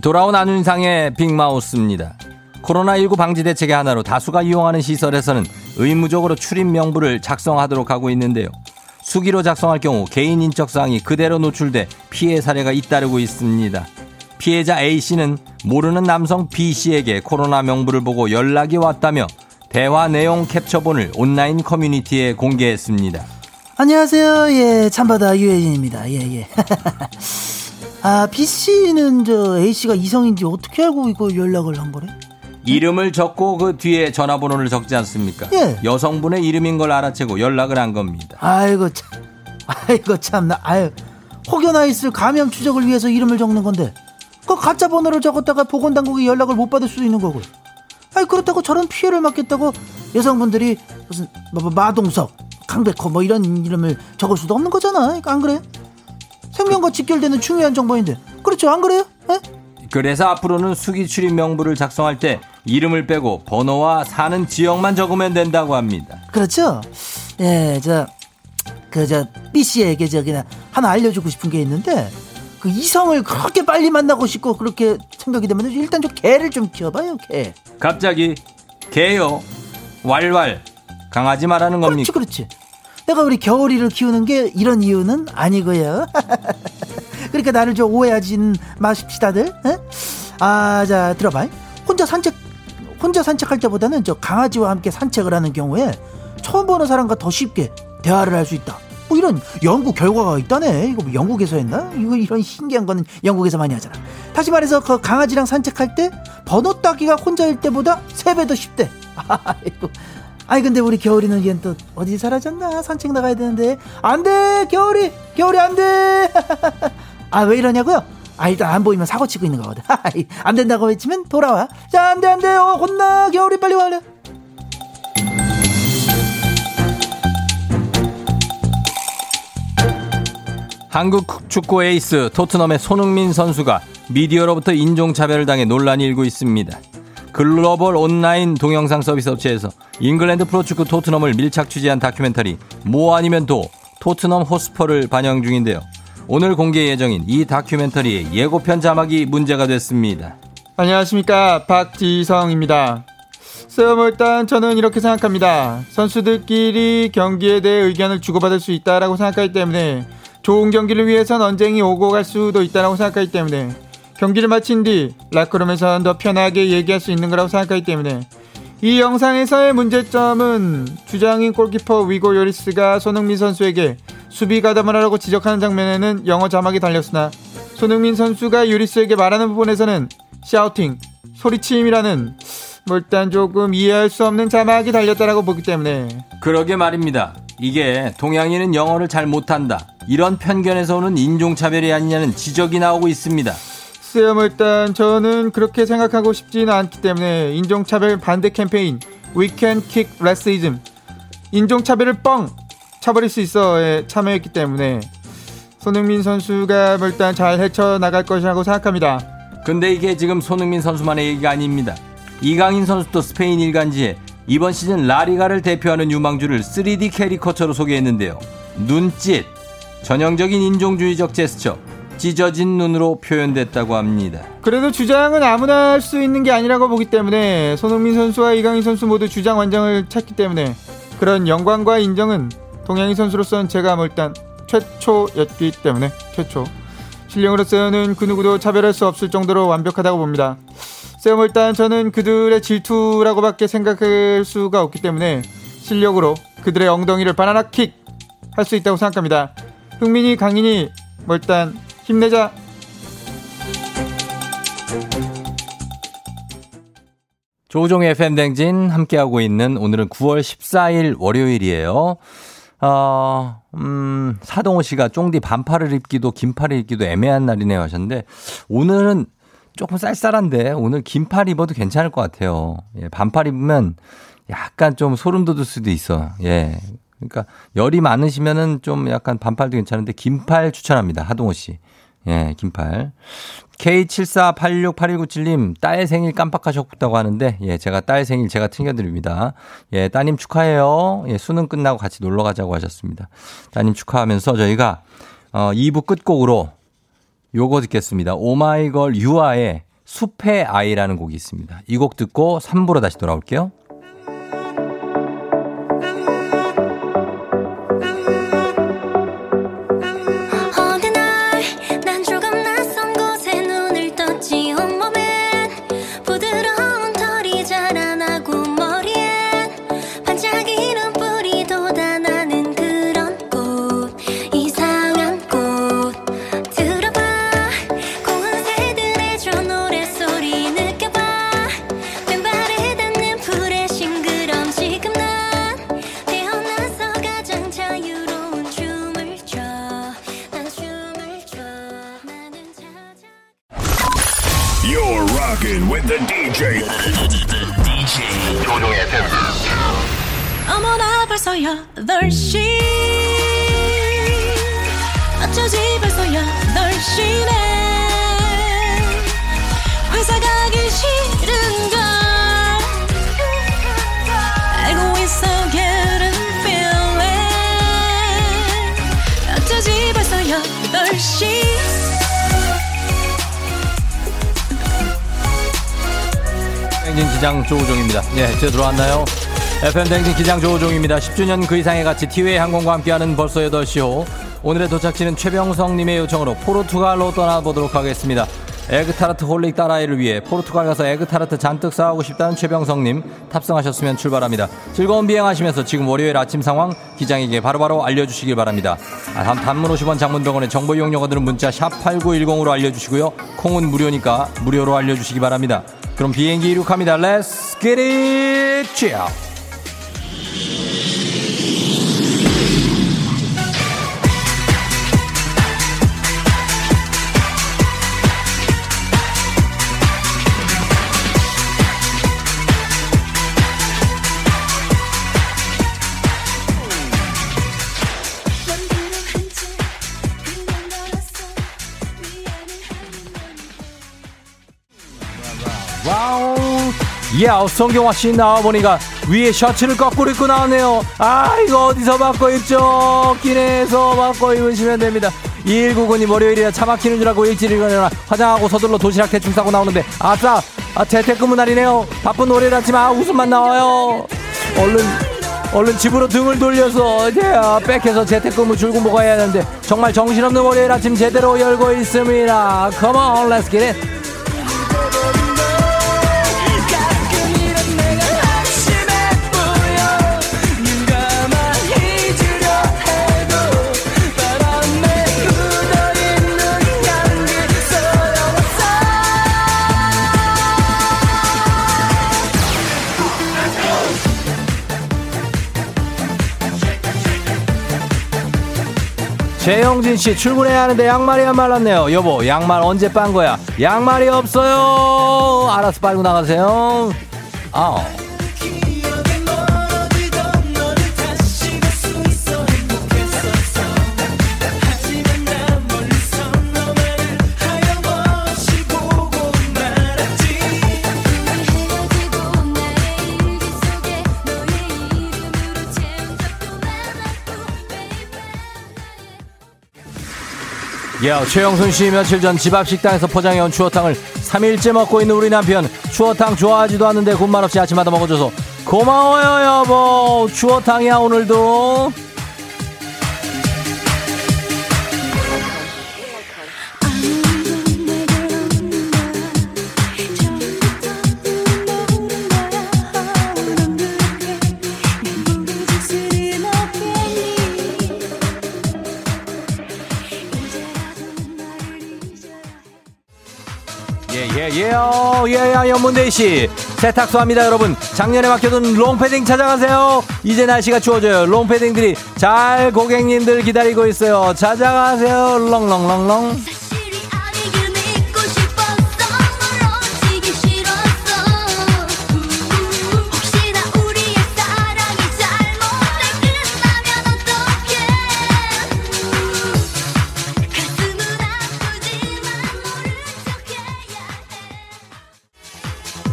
돌아온 안윤상의 빅마우스입니다. 코로나십구 방지 대책의 하나로 다수가 이용하는 시설에서는 의무적으로 출입 명부를 작성하도록 하고 있는데요. 수기로 작성할 경우 개인 인적 사항이 그대로 노출돼 피해 사례가 잇따르고 있습니다. 피해자 A씨는 모르는 남성 B씨에게 코로나 명부를 보고 연락이 왔다며 대화 내용 캡처본을 온라인 커뮤니티에 공개했습니다. 안녕하세요. 예, 참바다 유혜진입니다. 예, 예. 아, B씨는 저 A씨가 이성인지 어떻게 알고 이거 연락을 한 거래? 이름을 적고 그 뒤에 전화번호를 적지 않습니까? 예. 여성분의 이름인 걸 알아채고 연락을 한 겁니다. 아이고 참, 아이고 참나, 아유 혹여나 있을 감염 추적을 위해서 이름을 적는 건데 그 가짜 번호를 적었다가 보건당국이 연락을 못 받을 수도 있는 거고. 아이 그렇다고 저런 피해를 막겠다고 여성분들이 무슨 뭐, 뭐, 마동석, 강백호 뭐 이런 이름을 적을 수도 없는 거잖아. 그러니까 안 그래요? 생명과 직결되는 중요한 정보인데 그렇죠 안 그래요? 에? 그래서 앞으로는 수기 출입 명부를 작성할 때 이름을 빼고 번호와 사는 지역만 적으면 된다고 합니다. 그렇죠? 예, 저 그 저 B 씨에게 저기 하나 알려주고 싶은 게 있는데 그 이성을 그렇게 빨리 만나고 싶고 그렇게 생각이 되면 일단 저 개를 좀 키워봐요 개. 갑자기 개요? 왈왈 강아지 말하는 겁니까? 그렇지 그렇지. 내가 우리 겨울이를 키우는 게 이런 이유는 아니고요. 그러니까 나를 좀 오해하진 마십시다들. 에? 아, 자, 들어봐. 혼자 산책, 혼자 산책할 때보다는 저 강아지와 함께 산책을 하는 경우에 처음 보는 사람과 더 쉽게 대화를 할 수 있다. 뭐 이런 연구 결과가 있다네. 이거 뭐 영국에서 했나? 이거 이런 신기한 거는 영국에서 많이 하잖아. 다시 말해서 그 강아지랑 산책할 때 번호 따기가 혼자일 때보다 세 배 더 쉽대. 아이고. 아이 근데 우리 겨울이는 얘는 또 어디 사라졌나? 산책 나가야 되는데 안 돼. 겨울이. 겨울이 안 돼. 아, 왜 이러냐고요? 아, 일단 안 보이면 사고 치고 있는 거거든. 안 된다고 외치면 돌아와. 자, 안 돼, 안 돼. 어, 혼나. 겨울이 빨리 와라. 한국 축구 에이스 토트넘의 손흥민 선수가 미디어로부터 인종차별을 당해 논란이 일고 있습니다. 글로벌 온라인 동영상 서비스 업체에서 잉글랜드 프로축구 토트넘을 밀착 취재한 다큐멘터리 뭐 아니면 도 토트넘 호스퍼를 반영 중인데요. 오늘 공개 예정인 이 다큐멘터리의 예고편 자막이 문제가 됐습니다. 안녕하십니까, 박지성입니다. 일단 저는 이렇게 생각합니다. 선수들끼리 경기에 대해 의견을 주고받을 수 있다라고 생각하기 때문에, 좋은 경기를 위해선 언쟁이 오고 갈 수도 있다고 생각하기 때문에, 경기를 마친 뒤 라커룸에서는 더 편하게 얘기할 수 있는 거라고 생각하기 때문에, 이 영상에서의 문제점은 주장인 골키퍼 위고 요리스가 손흥민 선수에게 수비 가담을 하라고 지적하는 장면에는 영어 자막이 달렸으나, 손흥민 선수가 요리스에게 말하는 부분에서는 샤우팅, 소리치임이라는 뭐 일단 조금 이해할 수 없는 자막이 달렸다라고 보기 때문에. 그러게 말입니다. 이게 동양인은 영어를 잘 못한다, 이런 편견에서 오는 인종차별이 아니냐는 지적이 나오고 있습니다. 쌤, 일단 저는 그렇게 생각하고 싶지는 않기 때문에 인종차별 반대 캠페인 We Can Kick Racism, 인종차별을 뻥 쳐버릴 수 있어에 참여했기 때문에 손흥민 선수가 일단 잘 헤쳐나갈 것이라고 생각합니다. 근데 이게 지금 손흥민 선수만의 얘기가 아닙니다. 이강인 선수도 스페인 일간지에 이번 시즌 라리가를 대표하는 유망주를 쓰리디 캐리커처로 소개했는데요. 눈짓, 전형적인 인종주의적 제스처, 찢어진 눈으로 표현됐다고 합니다. 그래도 주장은 아무나 할 수 있는 게 아니라고 보기 때문에, 손흥민 선수와 이강인 선수 모두 주장 완장을 찾기 때문에 그런 영광과 인정은 동양인 선수로서는 제가 일단 최초였기 때문에, 최초 실력으로서는 그 누구도 차별할 수 없을 정도로 완벽하다고 봅니다. 쌤, 일단 저는 그들의 질투라고밖에 생각할 수가 없기 때문에 실력으로 그들의 엉덩이를 바나나 킥 할 수 있다고 생각합니다. 흥민이, 강인이 뭐 일단 힘내자. 조우종 에프엠 댕진 함께하고 있는, 오늘은 구월 십사일 월요일이에요. 어, 음, 사동호 씨가 쫑디 반팔을 입기도 긴팔을 입기도 애매한 날이네요 하셨는데, 오늘은 조금 쌀쌀한데 오늘 긴팔 입어도 괜찮을 것 같아요. 예, 반팔 입으면 약간 좀 소름 돋을 수도 있어. 예, 그러니까 열이 많으시면은 좀 약간 반팔도 괜찮은데 긴팔 추천합니다, 하동호 씨. 예, 긴팔. 케이 칠사팔육팔일구칠님 딸 생일 깜빡하셨다고 하는데, 예, 제가 딸 생일 제가 챙겨드립니다. 예, 따님 축하해요. 예, 수능 끝나고 같이 놀러 가자고 하셨습니다. 따님 축하하면서 저희가 어, 이 부 끝곡으로 요거 듣겠습니다. 오마이걸 유아의 숲의 아이라는 곡이 있습니다. 이 곡 듣고 삼 부로 다시 돌아올게요. 기장 조우종입니다. 예, 제 들어왔나요? 에프엠 댕진 기장 조우종입니다. 십주년 그 이상의 가치 티웨이 항공과 함께하는 벌써 여덟 시 호. 오늘의 도착지는 최병성님의 요청으로 포르투갈로 떠나보도록 하겠습니다. 에그타르트 홀릭 딸아이를 위해 포르투갈 가서 에그타르트 잔뜩 싸우고 싶다는 최병성님 탑승하셨으면 출발합니다. 즐거운 비행하시면서 지금 월요일 아침 상황 기장에게 바로바로 알려주시길 바랍니다. 다음 단문 오십 원 장문병원의 정보 이용료가 드는 문자 샵팔구일공으로 알려주시고요. 콩은 무료니까 무료로 알려주시기 바랍니다. 그럼 비행기 이륙합니다. Let's get it! Cheer up! 야, 성경화씨 나와보니까 위에 셔츠를 거꾸로 입고 나왔네요. 아, 이거 어디서 바꿔 입죠? 길에서 바꿔 입으시면 됩니다. 이일구구님 월요일이라 차 막히는 줄 알고 일찍 일어나 화장하고 서둘러 도시락 대충 싸고 나오는데 아싸! 아, 재택근무 날이네요. 바쁜 월요일 아침 아 웃음만 나와요. 얼른 얼른 집으로 등을 돌려서 아, 백해서 재택근무 줄고 먹어야 하는데 정말 정신없는 월요일 아침 제대로 열고 있습니다. Come on, let's get it. 재영진씨 출근해야 하는데 양말이 안 말랐네요. 여보 양말 언제 빤 거야? 양말이 없어요. 알아서 빨고 나가세요. 아우 야, 최영순씨 며칠 전 집 앞 식당에서 포장해온 추어탕을 삼 일째 먹고 있는 우리 남편. 추어탕 좋아하지도 않는데 군말 없이 아침마다 먹어줘서 고마워요 여보. 추어탕이야 오늘도. 예야 연문대씨 세탁소합니다. 여러분 작년에 맡겨둔 롱패딩 찾아가세요. 이제 날씨가 추워져요. 롱패딩들이 잘 고객님들 기다리고 있어요. 찾아가세요. 롱롱롱롱.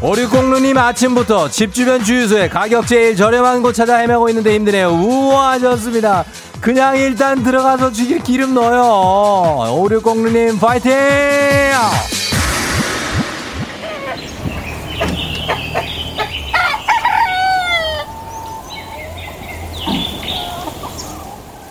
오류공루님 아침부터 집 주변 주유소에 가격 제일 저렴한 곳 찾아 헤매고 있는데 힘드네요. 우와 하셨습니다. 그냥 일단 들어가서 주길 기름 넣어요. 오류공루님 파이팅.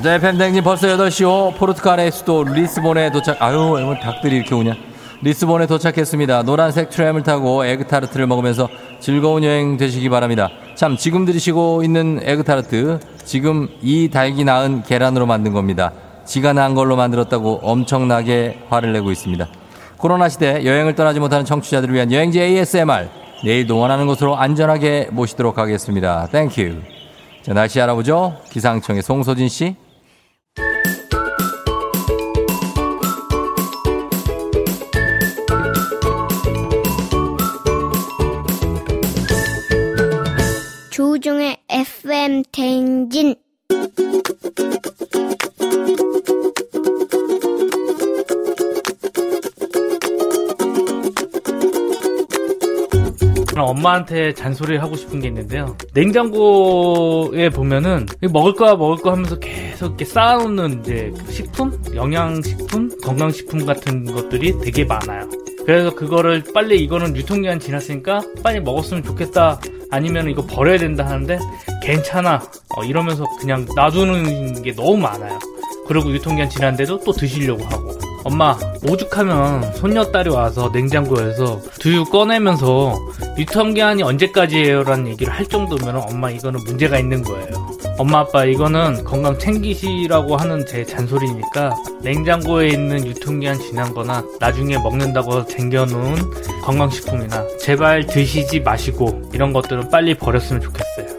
자, 에프엠 대행님 벌써 여덟 시 오 포르투갈의 수도 리스본에 도착. 아유 닭들이 이렇게 오냐. 리스본에 도착했습니다. 노란색 트램을 타고 에그타르트를 먹으면서 즐거운 여행 되시기 바랍니다. 참 지금 드시고 있는 에그타르트 지금 이 닭이 낳은 계란으로 만든 겁니다. 지가 낳은 걸로 만들었다고 엄청나게 화를 내고 있습니다. 코로나 시대 여행을 떠나지 못하는 청취자들을 위한 여행지 에이에스엠알 내일도 원하는 곳으로 안전하게 모시도록 하겠습니다. 땡큐. 자, 날씨 알아보죠. 기상청의 송소진 씨. 조우종의 에프엠 대행진. 엄마한테 잔소리를 하고 싶은 게 있는데요. 냉장고에 보면은 먹을 거야 먹을 거 하면서 계속 이렇게 쌓아놓는 이제 식품, 영양식품, 건강식품 같은 것들이 되게 많아요. 그래서 그거를 빨리 이거는 유통기한 지났으니까 빨리 먹었으면 좋겠다. 아니면 이거 버려야 된다 하는데 괜찮아 어, 이러면서 그냥 놔두는 게 너무 많아요. 그리고 유통기한 지난데도 또 드시려고 하고. 엄마 오죽하면 손녀딸이 와서 냉장고에서 두유 꺼내면서 유통기한이 언제까지예요? 라는 얘기를 할 정도면 엄마 이거는 문제가 있는 거예요. 엄마 아빠 이거는 건강 챙기시라고 하는 제 잔소리니까 냉장고에 있는 유통기한 지난 거나 나중에 먹는다고 쟁겨놓은 건강식품이나 제발 드시지 마시고 이런 것들은 빨리 버렸으면 좋겠어요.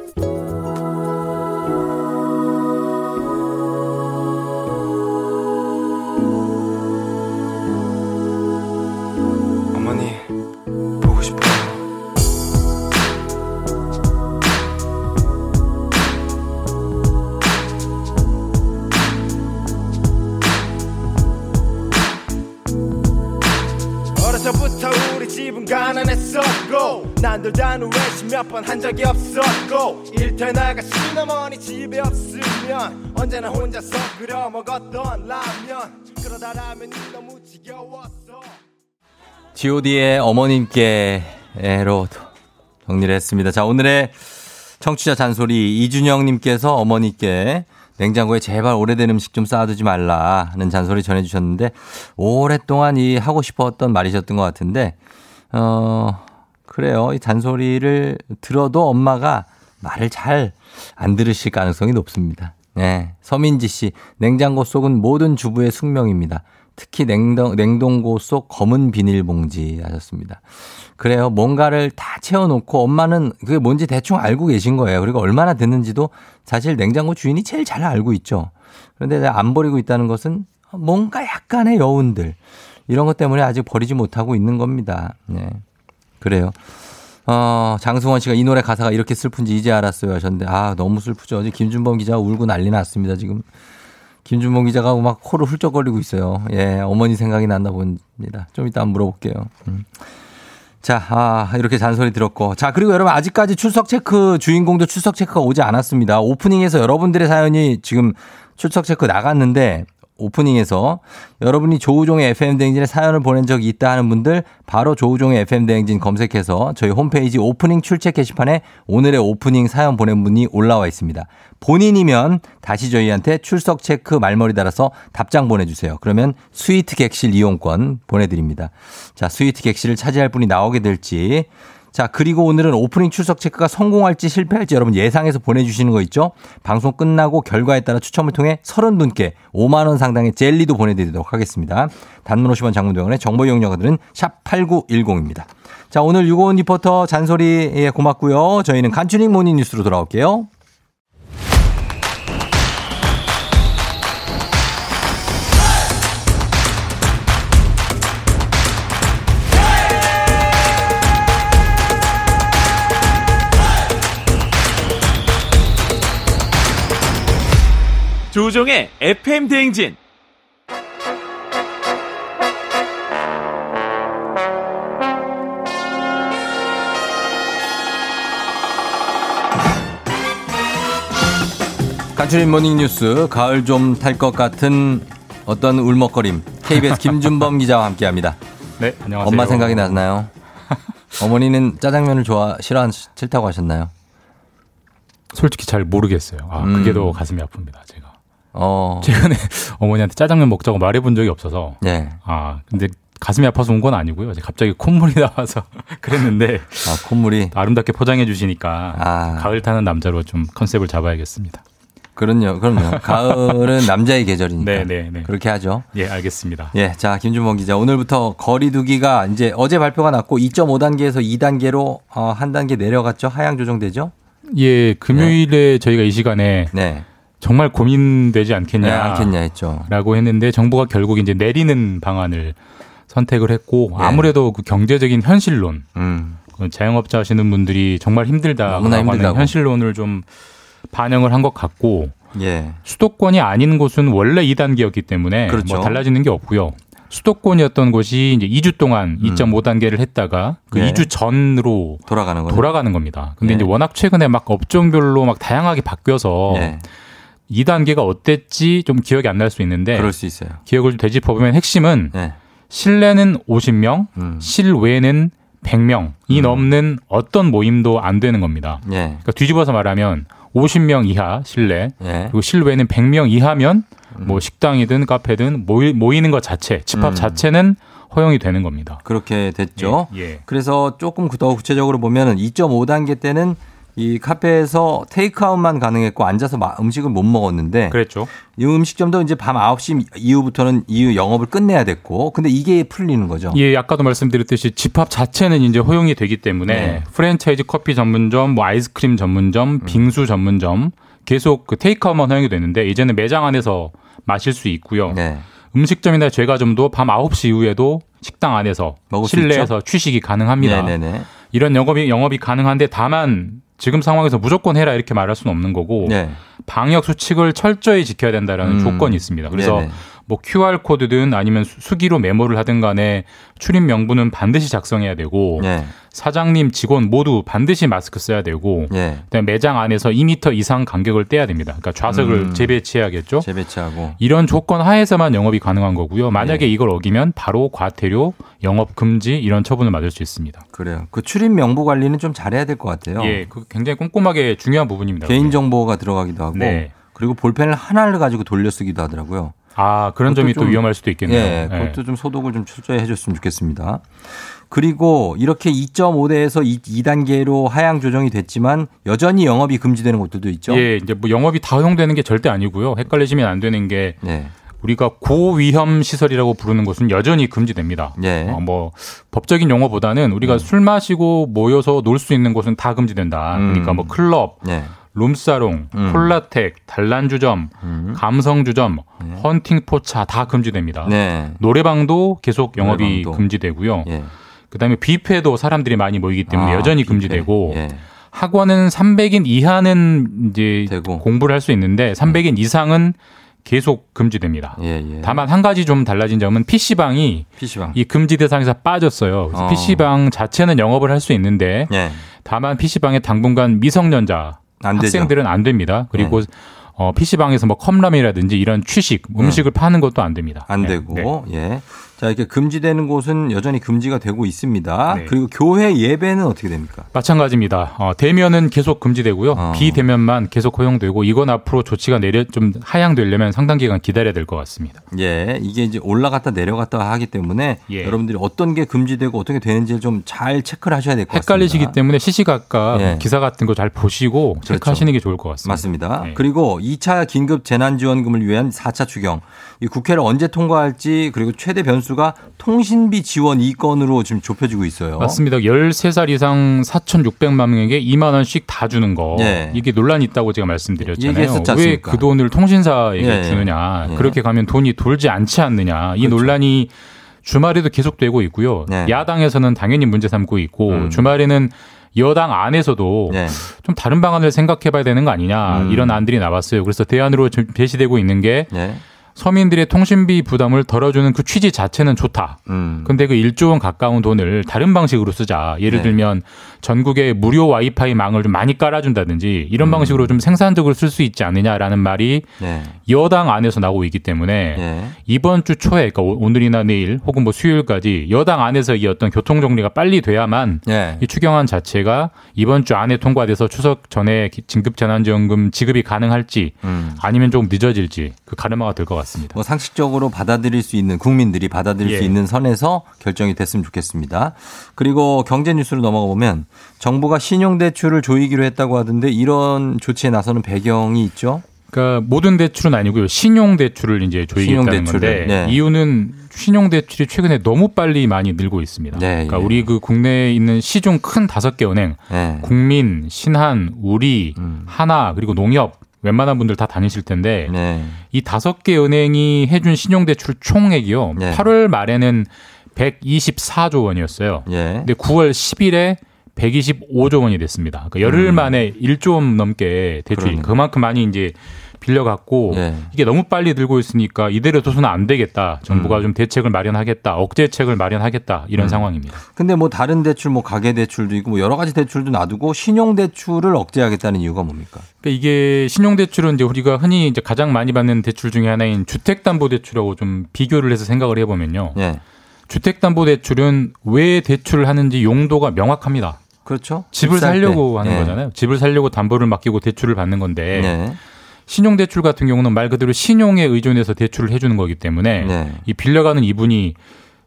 한 적이 없었고 일터에 나가 시어머니 집에 없으면 언제나 혼자서 끓여 먹었던 라면 그러다 라면이 너무 지겨웠어. 지오디의 어머님께로 정리를 했습니다. 자, 오늘의 청취자 잔소리 이준영님께서 어머니께 냉장고에 제발 오래된 음식 좀 쌓아두지 말라 하는 잔소리 전해주셨는데 오랫동안 이 하고 싶었던 말이셨던 것 같은데 어... 그래요. 이 잔소리를 들어도 엄마가 말을 잘 안 들으실 가능성이 높습니다. 네. 서민지 씨, 냉장고 속은 모든 주부의 숙명입니다. 특히 냉동, 냉동고 속 검은 비닐봉지 하셨습니다. 그래요. 뭔가를 다 채워놓고 엄마는 그게 뭔지 대충 알고 계신 거예요. 그리고 얼마나 됐는지도 사실 냉장고 주인이 제일 잘 알고 있죠. 그런데 안 버리고 있다는 것은 뭔가 약간의 여운들 이런 것 때문에 아직 버리지 못하고 있는 겁니다. 네. 그래요. 어, 장승원 씨가 이 노래 가사가 이렇게 슬픈지 이제 알았어요 하셨는데, 아, 너무 슬프죠. 김준범 기자가 울고 난리 났습니다, 지금. 김준범 기자가 막 코를 훌쩍거리고 있어요. 예, 어머니 생각이 났나 봅니다. 좀 이따 한번 물어볼게요. 음. 자, 아, 이렇게 잔소리 들었고. 자, 그리고 여러분, 아직까지 출석 체크, 주인공도 출석 체크가 오지 않았습니다. 오프닝에서 여러분들의 사연이 지금 출석 체크 나갔는데, 오프닝에서 여러분이 조우종의 에프엠 대행진에 사연을 보낸 적이 있다 하는 분들 바로 조우종의 에프엠 대행진 검색해서 저희 홈페이지 오프닝 출첵 게시판에 오늘의 오프닝 사연 보낸 분이 올라와 있습니다. 본인이면 다시 저희한테 출석 체크 말머리 달아서 답장 보내주세요. 그러면 스위트 객실 이용권 보내드립니다. 자, 스위트 객실을 차지할 분이 나오게 될지. 자, 그리고 오늘은 오프닝 출석 체크가 성공할지 실패할지 여러분 예상해서 보내주시는 거 있죠? 방송 끝나고 결과에 따라 추첨을 통해 삼십 분께 오만 원 상당의 젤리도 보내드리도록 하겠습니다. 단문 오십 원 장문병원의 정보 이용료가 드는 샵 팔구일공입니다. 자, 오늘 유고원 리포터 잔소리 예, 고맙고요. 저희는 간추린 모닝 뉴스로 돌아올게요. 조종의 에프엠 대행진. 간추린 모닝뉴스 가을 좀 탈 것 같은 어떤 울먹거림. 케이비에스 김준범 기자와 함께합니다. 네, 안녕하세요. 엄마 생각이 나나요? 어머니는 짜장면을 좋아 싫어 싫다고 하셨나요? 솔직히 잘 모르겠어요. 아, 음. 그게 더 가슴이 아픕니다, 제가. 어. 최근에 어머니한테 짜장면 먹자고 말해본 적이 없어서. 네. 아, 근데 가슴이 아파서 온 건 아니고요. 갑자기 콧물이 나와서 그랬는데. 아, 콧물이. 아름답게 포장해 주시니까. 아. 가을 타는 남자로 좀 컨셉을 잡아야겠습니다. 그럼요, 그럼요. 가을은 남자의 계절이니까. 네, 네, 네. 그렇게 하죠. 예, 알겠습니다. 예, 자, 김준범 기자. 오늘부터 거리두기가 이제 어제 발표가 났고 이 점 오 단계에서 이 단계로 어, 한 단계 내려갔죠. 하향 조정되죠. 예, 금요일에 네. 저희가 이 시간에. 네. 정말 고민되지 않겠냐, 네, 않겠냐 했죠. 라고 했는데 정부가 결국 이제 내리는 방안을 선택을 했고 네. 아무래도 그 경제적인 현실론, 음. 그 자영업자 하시는 분들이 정말 힘들다라고 하는 현실론을 좀 반영을 한 것 같고 예. 수도권이 아닌 곳은 원래 이 단계였기 때문에 그렇죠. 뭐 달라지는 게 없고요. 수도권이었던 곳이 이제 이 주 동안 음. 이 점 오 단계를 했다가 그 네. 이 주 전으로 돌아가는, 돌아가는 겁니다. 근데 네. 이제 워낙 최근에 막 업종별로 막 다양하게 바뀌어서 네. 이 단계가 어땠지 좀 기억이 안 날 수 있는데 그럴 수 있어요. 기억을 좀 되짚어보면 핵심은 네. 실내는 오십 명, 음. 실외는 백 명이 음. 넘는 어떤 모임도 안 되는 겁니다. 네. 그러니까 뒤집어서 말하면 오십 명 이하 실내, 네. 그리고 실외는 백 명 이하면 뭐 식당이든 카페든 모이, 모이는 것 자체, 집합 음. 자체는 허용이 되는 겁니다. 그렇게 됐죠. 예, 예. 그래서 조금 더 구체적으로 보면 이 점 오 단계 때는 이 카페에서 테이크아웃만 가능했고 앉아서 음식을 못 먹었는데 그랬죠. 이 음식점도 이제 밤 아홉 시 이후부터는 이후 영업을 끝내야 됐고, 근데 이게 풀리는 거죠. 예, 아까도 말씀드렸듯이 집합 자체는 이제 허용이 되기 때문에 네. 프랜차이즈 커피 전문점, 뭐 아이스크림 전문점, 빙수 전문점 계속 그 테이크아웃만 허용이 되는데 이제는 매장 안에서 마실 수 있고요. 네. 음식점이나 제과점도 밤 아홉 시 이후에도 식당 안에서 실내에서 취식이 가능합니다. 네네네. 이런 영업이, 영업이 가능한데 다만 지금 상황에서 무조건 해라 이렇게 말할 수는 없는 거고 네. 방역 수칙을 철저히 지켜야 된다라는 음. 조건이 있습니다. 그래서 네네. 뭐 큐알코드든 아니면 수기로 메모를 하든 간에 출입 명부는 반드시 작성해야 되고 네. 사장님, 직원 모두 반드시 마스크 써야 되고 네. 그다음에 매장 안에서 이 미터 이상 간격을 떼야 됩니다. 그러니까 좌석을 음. 재배치해야겠죠. 재배치하고. 이런 조건 하에서만 영업이 가능한 거고요. 만약에 네. 이걸 어기면 바로 과태료, 영업 금지 이런 처분을 맞을 수 있습니다. 그래요. 그 출입 명부 관리는 좀 잘해야 될 것 같아요. 예, 그 굉장히 꼼꼼하게 중요한 부분입니다. 개인정보가 들어가기도 하고 네. 그리고 볼펜을 하나를 가지고 돌려쓰기도 하더라고요. 아, 그런 점이 좀, 또 위험할 수도 있겠네요. 예, 그것도 예. 좀 소독을 좀 철저히 해줬으면 좋겠습니다. 그리고 이렇게 이 점 오 대에서 이 단계로 하향 조정이 됐지만 여전히 영업이 금지되는 곳들도 있죠. 예, 이제 뭐 영업이 다 허용되는 게 절대 아니고요. 헷갈리시면 안 되는 게 예. 우리가 고위험 시설이라고 부르는 곳은 여전히 금지됩니다. 예. 어, 뭐 법적인 용어보다는 우리가 음. 술 마시고 모여서 놀 수 있는 곳은 다 금지된다. 음. 그러니까 뭐 클럽. 예. 룸사롱, 음. 콜라텍, 단란주점, 음. 감성주점, 네. 헌팅포차 다 금지됩니다. 네. 노래방도 계속 영업이 노래방도. 금지되고요. 예. 그다음에 뷔페도 사람들이 많이 모이기 때문에 아, 여전히 뷔페. 금지되고 예. 학원은 삼백 인 이하는 이제 되고. 공부를 할 수 있는데 삼백 인 예. 이상은 계속 금지됩니다. 예, 예. 다만 한 가지 좀 달라진 점은 피씨방이 피씨방. 이 금지 대상에서 빠졌어요. 그래서 어. 피씨방 자체는 영업을 할 수 있는데 예. 다만 피씨방에 당분간 미성년자 안 학생들은 되죠. 안 됩니다. 그리고 네. 어, 피씨방에서 뭐 컵라면이라든지 이런 취식, 음식을 네. 파는 것도 안 됩니다. 안 네. 되고. 네. 예. 자, 이렇게 금지되는 곳은 여전히 금지가 되고 있습니다. 네. 그리고 교회 예배는 어떻게 됩니까? 마찬가지입니다. 어, 대면은 계속 금지되고요. 어. 비대면만 계속 허용되고 이건 앞으로 조치가 내려 좀 하향되려면 상당 기간 기다려야 될 것 같습니다. 예. 이게 이제 올라갔다 내려갔다 하기 때문에 예. 여러분들이 어떤 게 금지되고 어떤 게 되는지 좀 잘 체크를 하셔야 될 것 같습니다. 헷갈리시기 때문에 시시각각 예. 기사 같은 거 잘 보시고 그렇죠. 체크하시는 게 좋을 것 같습니다. 맞습니다. 예. 그리고 이 차 긴급 재난지원금을 위한 사 차 추경. 이 국회를 언제 통과할지 그리고 최대 변수 가 통신비 지원 이건으로 지금 좁혀지고 있어요. 맞습니다. 열세 살 이상 사천육백만 명에게 이만 원씩 다 주는 거. 예. 이게 논란이 있다고 제가 말씀드렸잖아요. 왜 그 돈을 통신사에게 예. 주느냐. 예. 그렇게 가면 돈이 돌지 않지 않느냐. 이 그렇죠. 논란이 주말에도 계속되고 있고요. 예. 야당에서는 당연히 문제 삼고 있고 음. 주말에는 여당 안에서도 예. 좀 다른 방안을 생각해 봐야 되는 거 아니냐. 음. 이런 안들이 나왔어요. 그래서 대안으로 제시되고 있는 게 예. 서민들의 통신비 부담을 덜어주는 그 취지 자체는 좋다. 그런데 음. 그 일조 원 가까운 돈을 다른 방식으로 쓰자. 예를 네. 들면 전국에 무료 와이파이 망을 좀 많이 깔아준다든지 이런 음. 방식으로 좀 생산적으로 쓸 수 있지 않느냐라는 말이 네. 여당 안에서 나오고 있기 때문에 네. 이번 주 초에 그러니까 오늘이나 내일 혹은 뭐 수요일까지 여당 안에서 이 어떤 교통정리가 빨리 돼야만 네. 이 추경안 자체가 이번 주 안에 통과돼서 추석 전에 긴급재난지원금 지급이 가능할지 음. 아니면 조금 늦어질지 그 가르마가 될 것 같습니다. 뭐 상식적으로 받아들일 수 있는 국민들이 받아들일 예. 수 있는 선에서 결정이 됐으면 좋겠습니다. 그리고 경제 뉴스로 넘어가 보면 정부가 신용대출을 조이기로 했다고 하던데 이런 조치에 나서는 배경이 있죠? 그러니까 모든 대출은 아니고요. 신용대출을 이제 조이겠다는 신용대출을, 건데 네. 이유는 신용대출이 최근에 너무 빨리 많이 늘고 있습니다. 네, 그러니까 예. 우리 그 국내에 있는 시중 큰 다섯 개 은행 네. 국민, 신한, 우리, 음. 하나 그리고 농협 웬만한 분들 다 다니실 텐데 네. 이 다섯 개 은행이 해준 신용대출 총액이요. 네. 팔월 말에는 백이십사조 원이었어요. 네. 근데 구월 십일에 백이십오조 원이 됐습니다. 그러니까 열흘 음. 만에 일조 원 넘게 대출이 그러네. 그만큼 많이 이제 빌려갔고 네. 이게 너무 빨리 늘고 있으니까 이대로 둬서는 안 되겠다. 정부가 음. 좀 대책을 마련하겠다. 억제책을 마련하겠다. 이런 음. 상황입니다. 근데 뭐 다른 대출 뭐 가계 대출도 있고 뭐 여러 가지 대출도 놔두고 신용 대출을 억제하겠다는 이유가 뭡니까? 그러니까 이게 신용 대출은 이제 우리가 흔히 이제 가장 많이 받는 대출 중에 하나인 주택 담보 대출하고 좀 비교를 해서 생각을 해 보면요. 네. 주택 담보 대출은 왜 대출을 하는지 용도가 명확합니다. 그렇죠? 집을 살려고 때. 하는 네. 거잖아요. 집을 살려고 담보를 맡기고 대출을 받는 건데 네. 신용대출 같은 경우는 말 그대로 신용에 의존해서 대출을 해주는 거기 때문에 네. 이 빌려가는 이분이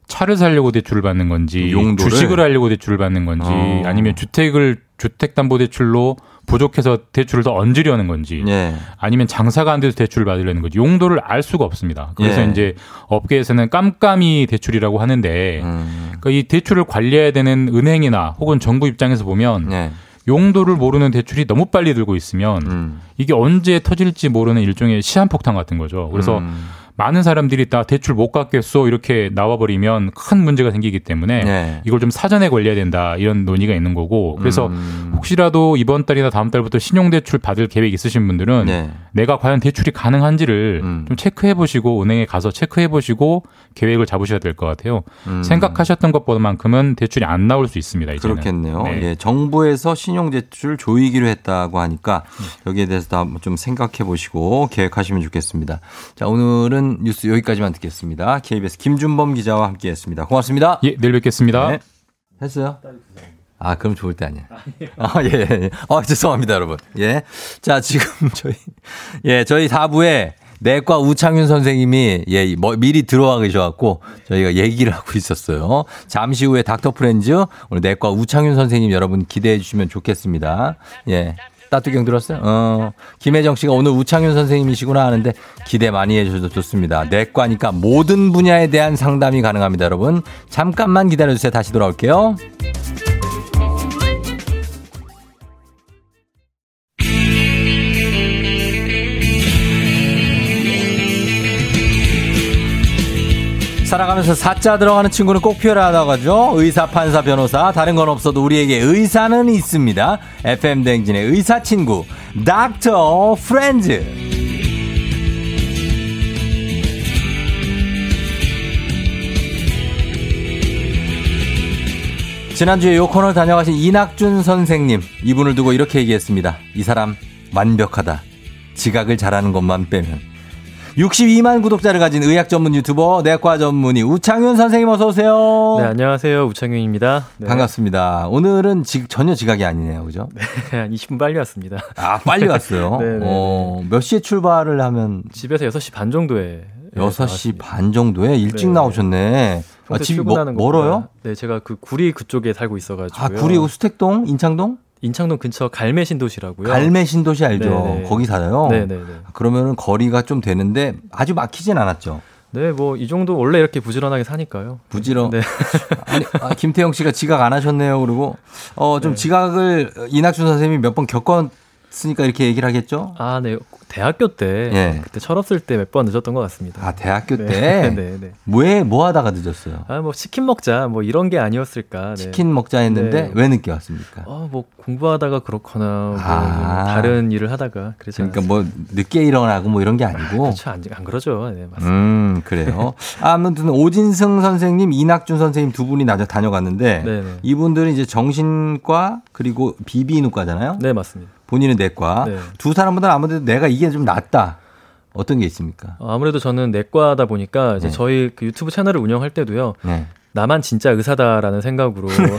차를 사려고 대출을 받는 건지 용도를? 주식을 하려고 대출을 받는 건지 어. 아니면 주택을 주택담보대출로 부족해서 대출을 더 얹으려는 건지 예. 아니면 장사가 안 돼서 대출을 받으려는 건지 용도를 알 수가 없습니다. 그래서 예. 이제 업계에서는 깜깜이 대출이라고 하는데 음. 그러니까 이 대출을 관리해야 되는 은행이나 혹은 정부 입장에서 보면 예. 용도를 모르는 대출이 너무 빨리 들고 있으면 음. 이게 언제 터질지 모르는 일종의 시한폭탄 같은 거죠. 그래서 음. 많은 사람들이 다 대출 못 갚겠소 이렇게 나와버리면 큰 문제가 생기기 때문에 네. 이걸 좀 사전에 관리해야 된다 이런 논의가 있는 거고 그래서 음. 혹시라도 이번 달이나 다음 달부터 신용대출 받을 계획 있으신 분들은 네. 내가 과연 대출이 가능한지를 음. 좀 체크해 보시고 은행에 가서 체크해 보시고 계획을 잡으셔야 될 것 같아요. 음. 생각하셨던 것보다만큼은 대출이 안 나올 수 있습니다. 이제는. 그렇겠네요. 네. 예, 정부에서 신용대출 조이기로 했다고 하니까 여기에 대해서 다 좀 생각해 보시고 계획하시면 좋겠습니다. 자, 오늘은 뉴스 여기까지만 듣겠습니다. 케이비에스 김준범 기자와 함께했습니다. 고맙습니다. 예, 내일 뵙겠습니다. 네. 했어요? 아, 그럼 좋을 때 아니야. 아, 예, 예. 아, 죄송합니다, 여러분. 예, 자, 지금 저희 예, 저희 사부에 내과 우창윤 선생님이 예, 뭐, 미리 들어와 계셔갖고 저희가 얘기를 하고 있었어요. 잠시 후에 닥터 프렌즈 오늘 내과 우창윤 선생님 여러분 기대해 주시면 좋겠습니다. 예. 따뚜경 들었어요? 어, 김혜정 씨가 오늘 우창윤 선생님이시구나 하는데 기대 많이 해주셔도 좋습니다. 내과니까 모든 분야에 대한 상담이 가능합니다. 여러분 잠깐만 기다려주세요. 다시 돌아올게요. 살아가면서 사자 들어가는 친구는 꼭 필요하다고 하죠. 의사, 판사, 변호사 다른 건 없어도 우리에게 의사는 있습니다. 에프엠 대행진의 의사친구 닥터 프렌즈. 지난주에 요 코너를 다녀가신 이낙준 선생님, 이분을 두고 이렇게 얘기했습니다. 이 사람 완벽하다. 지각을 잘하는 것만 빼면. 육십이만 구독자를 가진 의학 전문 유튜버 내과 전문의 우창윤 선생님 어서 오세요. 네, 안녕하세요. 우창윤입니다. 네. 반갑습니다. 오늘은 지, 전혀 지각이 아니네요. 그죠? 네, 한 이십 분 빨리 왔습니다. 아, 빨리 왔어요? 네, 어, 몇 시에 출발을 하면? 집에서 여섯 시 반 정도에. 여섯 시 반 정도에 일찍 네. 나오셨네. 아, 집이 뭐, 멀어요? 네, 제가 그 구리 그쪽에 살고 있어가지고요. 아, 구리 수택동? 인창동? 인창동 근처 갈매신도시라고요. 갈매신도시 알죠? 네네. 거기 살아요? 네네네. 그러면은 거리가 좀 되는데 아주 막히진 않았죠? 네, 뭐 이 정도 원래 이렇게 부지런하게 사니까요. 부지런. 네. 아니, 아, 김태형 씨가 지각 안 하셨네요. 그리고 어, 좀 네. 지각을 이낙준 선생님이 몇 번 겪었으니까 이렇게 얘기를 하겠죠? 아, 네. 대학교 때 네. 그때 철없을 때 몇 번 늦었던 것 같습니다. 아, 대학교 네. 때? 네, 네. 왜, 뭐 하다가 늦었어요? 아, 뭐 치킨 먹자 뭐 이런 게 아니었을까. 네. 치킨 먹자 했는데 네. 왜 늦게 왔습니까? 아, 뭐 공부하다가 그렇거나 뭐 아. 다른 일을 하다가 그래서 그러니까 않았어요. 뭐 늦게 일어나고 뭐 이런 게 아니고. 아, 그렇죠. 안, 안 그러죠. 네, 맞습니다. 음, 그래요. 아무튼 오진승 선생님, 이낙준 선생님 두 분이 나저 다녀갔는데 네, 네. 이분들은 이제 정신과 그리고 비비누과잖아요. 네, 맞습니다. 본인은 내과. 네. 두 사람보다는 아무래도 내가 이게 좀 낫다. 어떤 게 있습니까? 아무래도 저는 내과다 보니까 이제 네. 저희 그 유튜브 채널을 운영할 때도요. 네. 나만 진짜 의사다라는 생각으로. 네.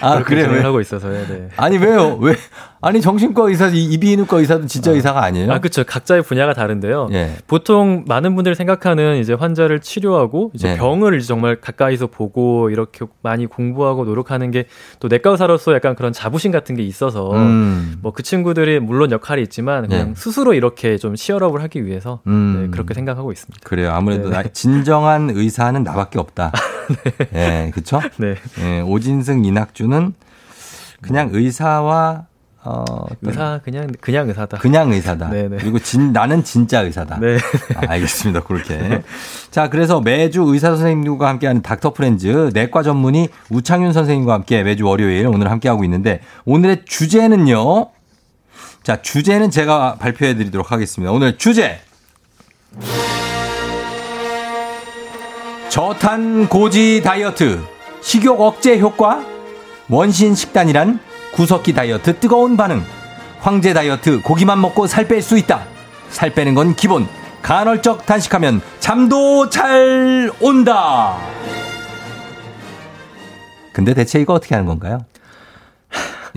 아, 그래요? 왜? 하고 있어서요. 네. 아니, 왜요? 왜? 아니, 정신과 의사, 이비인후과 의사도 진짜 아, 의사가 아니에요? 아, 그렇죠. 각자의 분야가 다른데요. 예. 보통 많은 분들이 생각하는 이제 환자를 치료하고 이제 예. 병을 정말 가까이서 보고 이렇게 많이 공부하고 노력하는 게 또 내과 의사로서 약간 그런 자부심 같은 게 있어서 음. 뭐 그 친구들이 물론 역할이 있지만 그냥 예. 스스로 이렇게 좀 치열업을 하기 위해서 음. 네, 그렇게 생각하고 있습니다. 그래요. 아무래도 네. 나, 진정한 의사는 나밖에 없다. 네. 예, 그렇죠? 네. 예, 오진승, 이낙준은 그냥 의사와 어, 의사 그냥 그냥 의사다. 그냥 의사다. 네네. 그리고 진 나는 진짜 의사다. 네. 아, 알겠습니다. 그렇게. 자, 그래서 매주 의사 선생님과 함께하는 닥터 프렌즈 내과 전문의 우창윤 선생님과 함께 매주 월요일 오늘 함께하고 있는데 오늘의 주제는요. 자, 주제는 제가 발표해드리도록 하겠습니다. 오늘 주제. 저탄 고지 다이어트, 식욕 억제 효과, 원신 식단이란? 구석기 다이어트 뜨거운 반응, 황제 다이어트 고기만 먹고 살 뺄 수 있다, 살 빼는 건 기본, 간헐적 단식하면 잠도 잘 온다. 근데 대체 이거 어떻게 하는 건가요?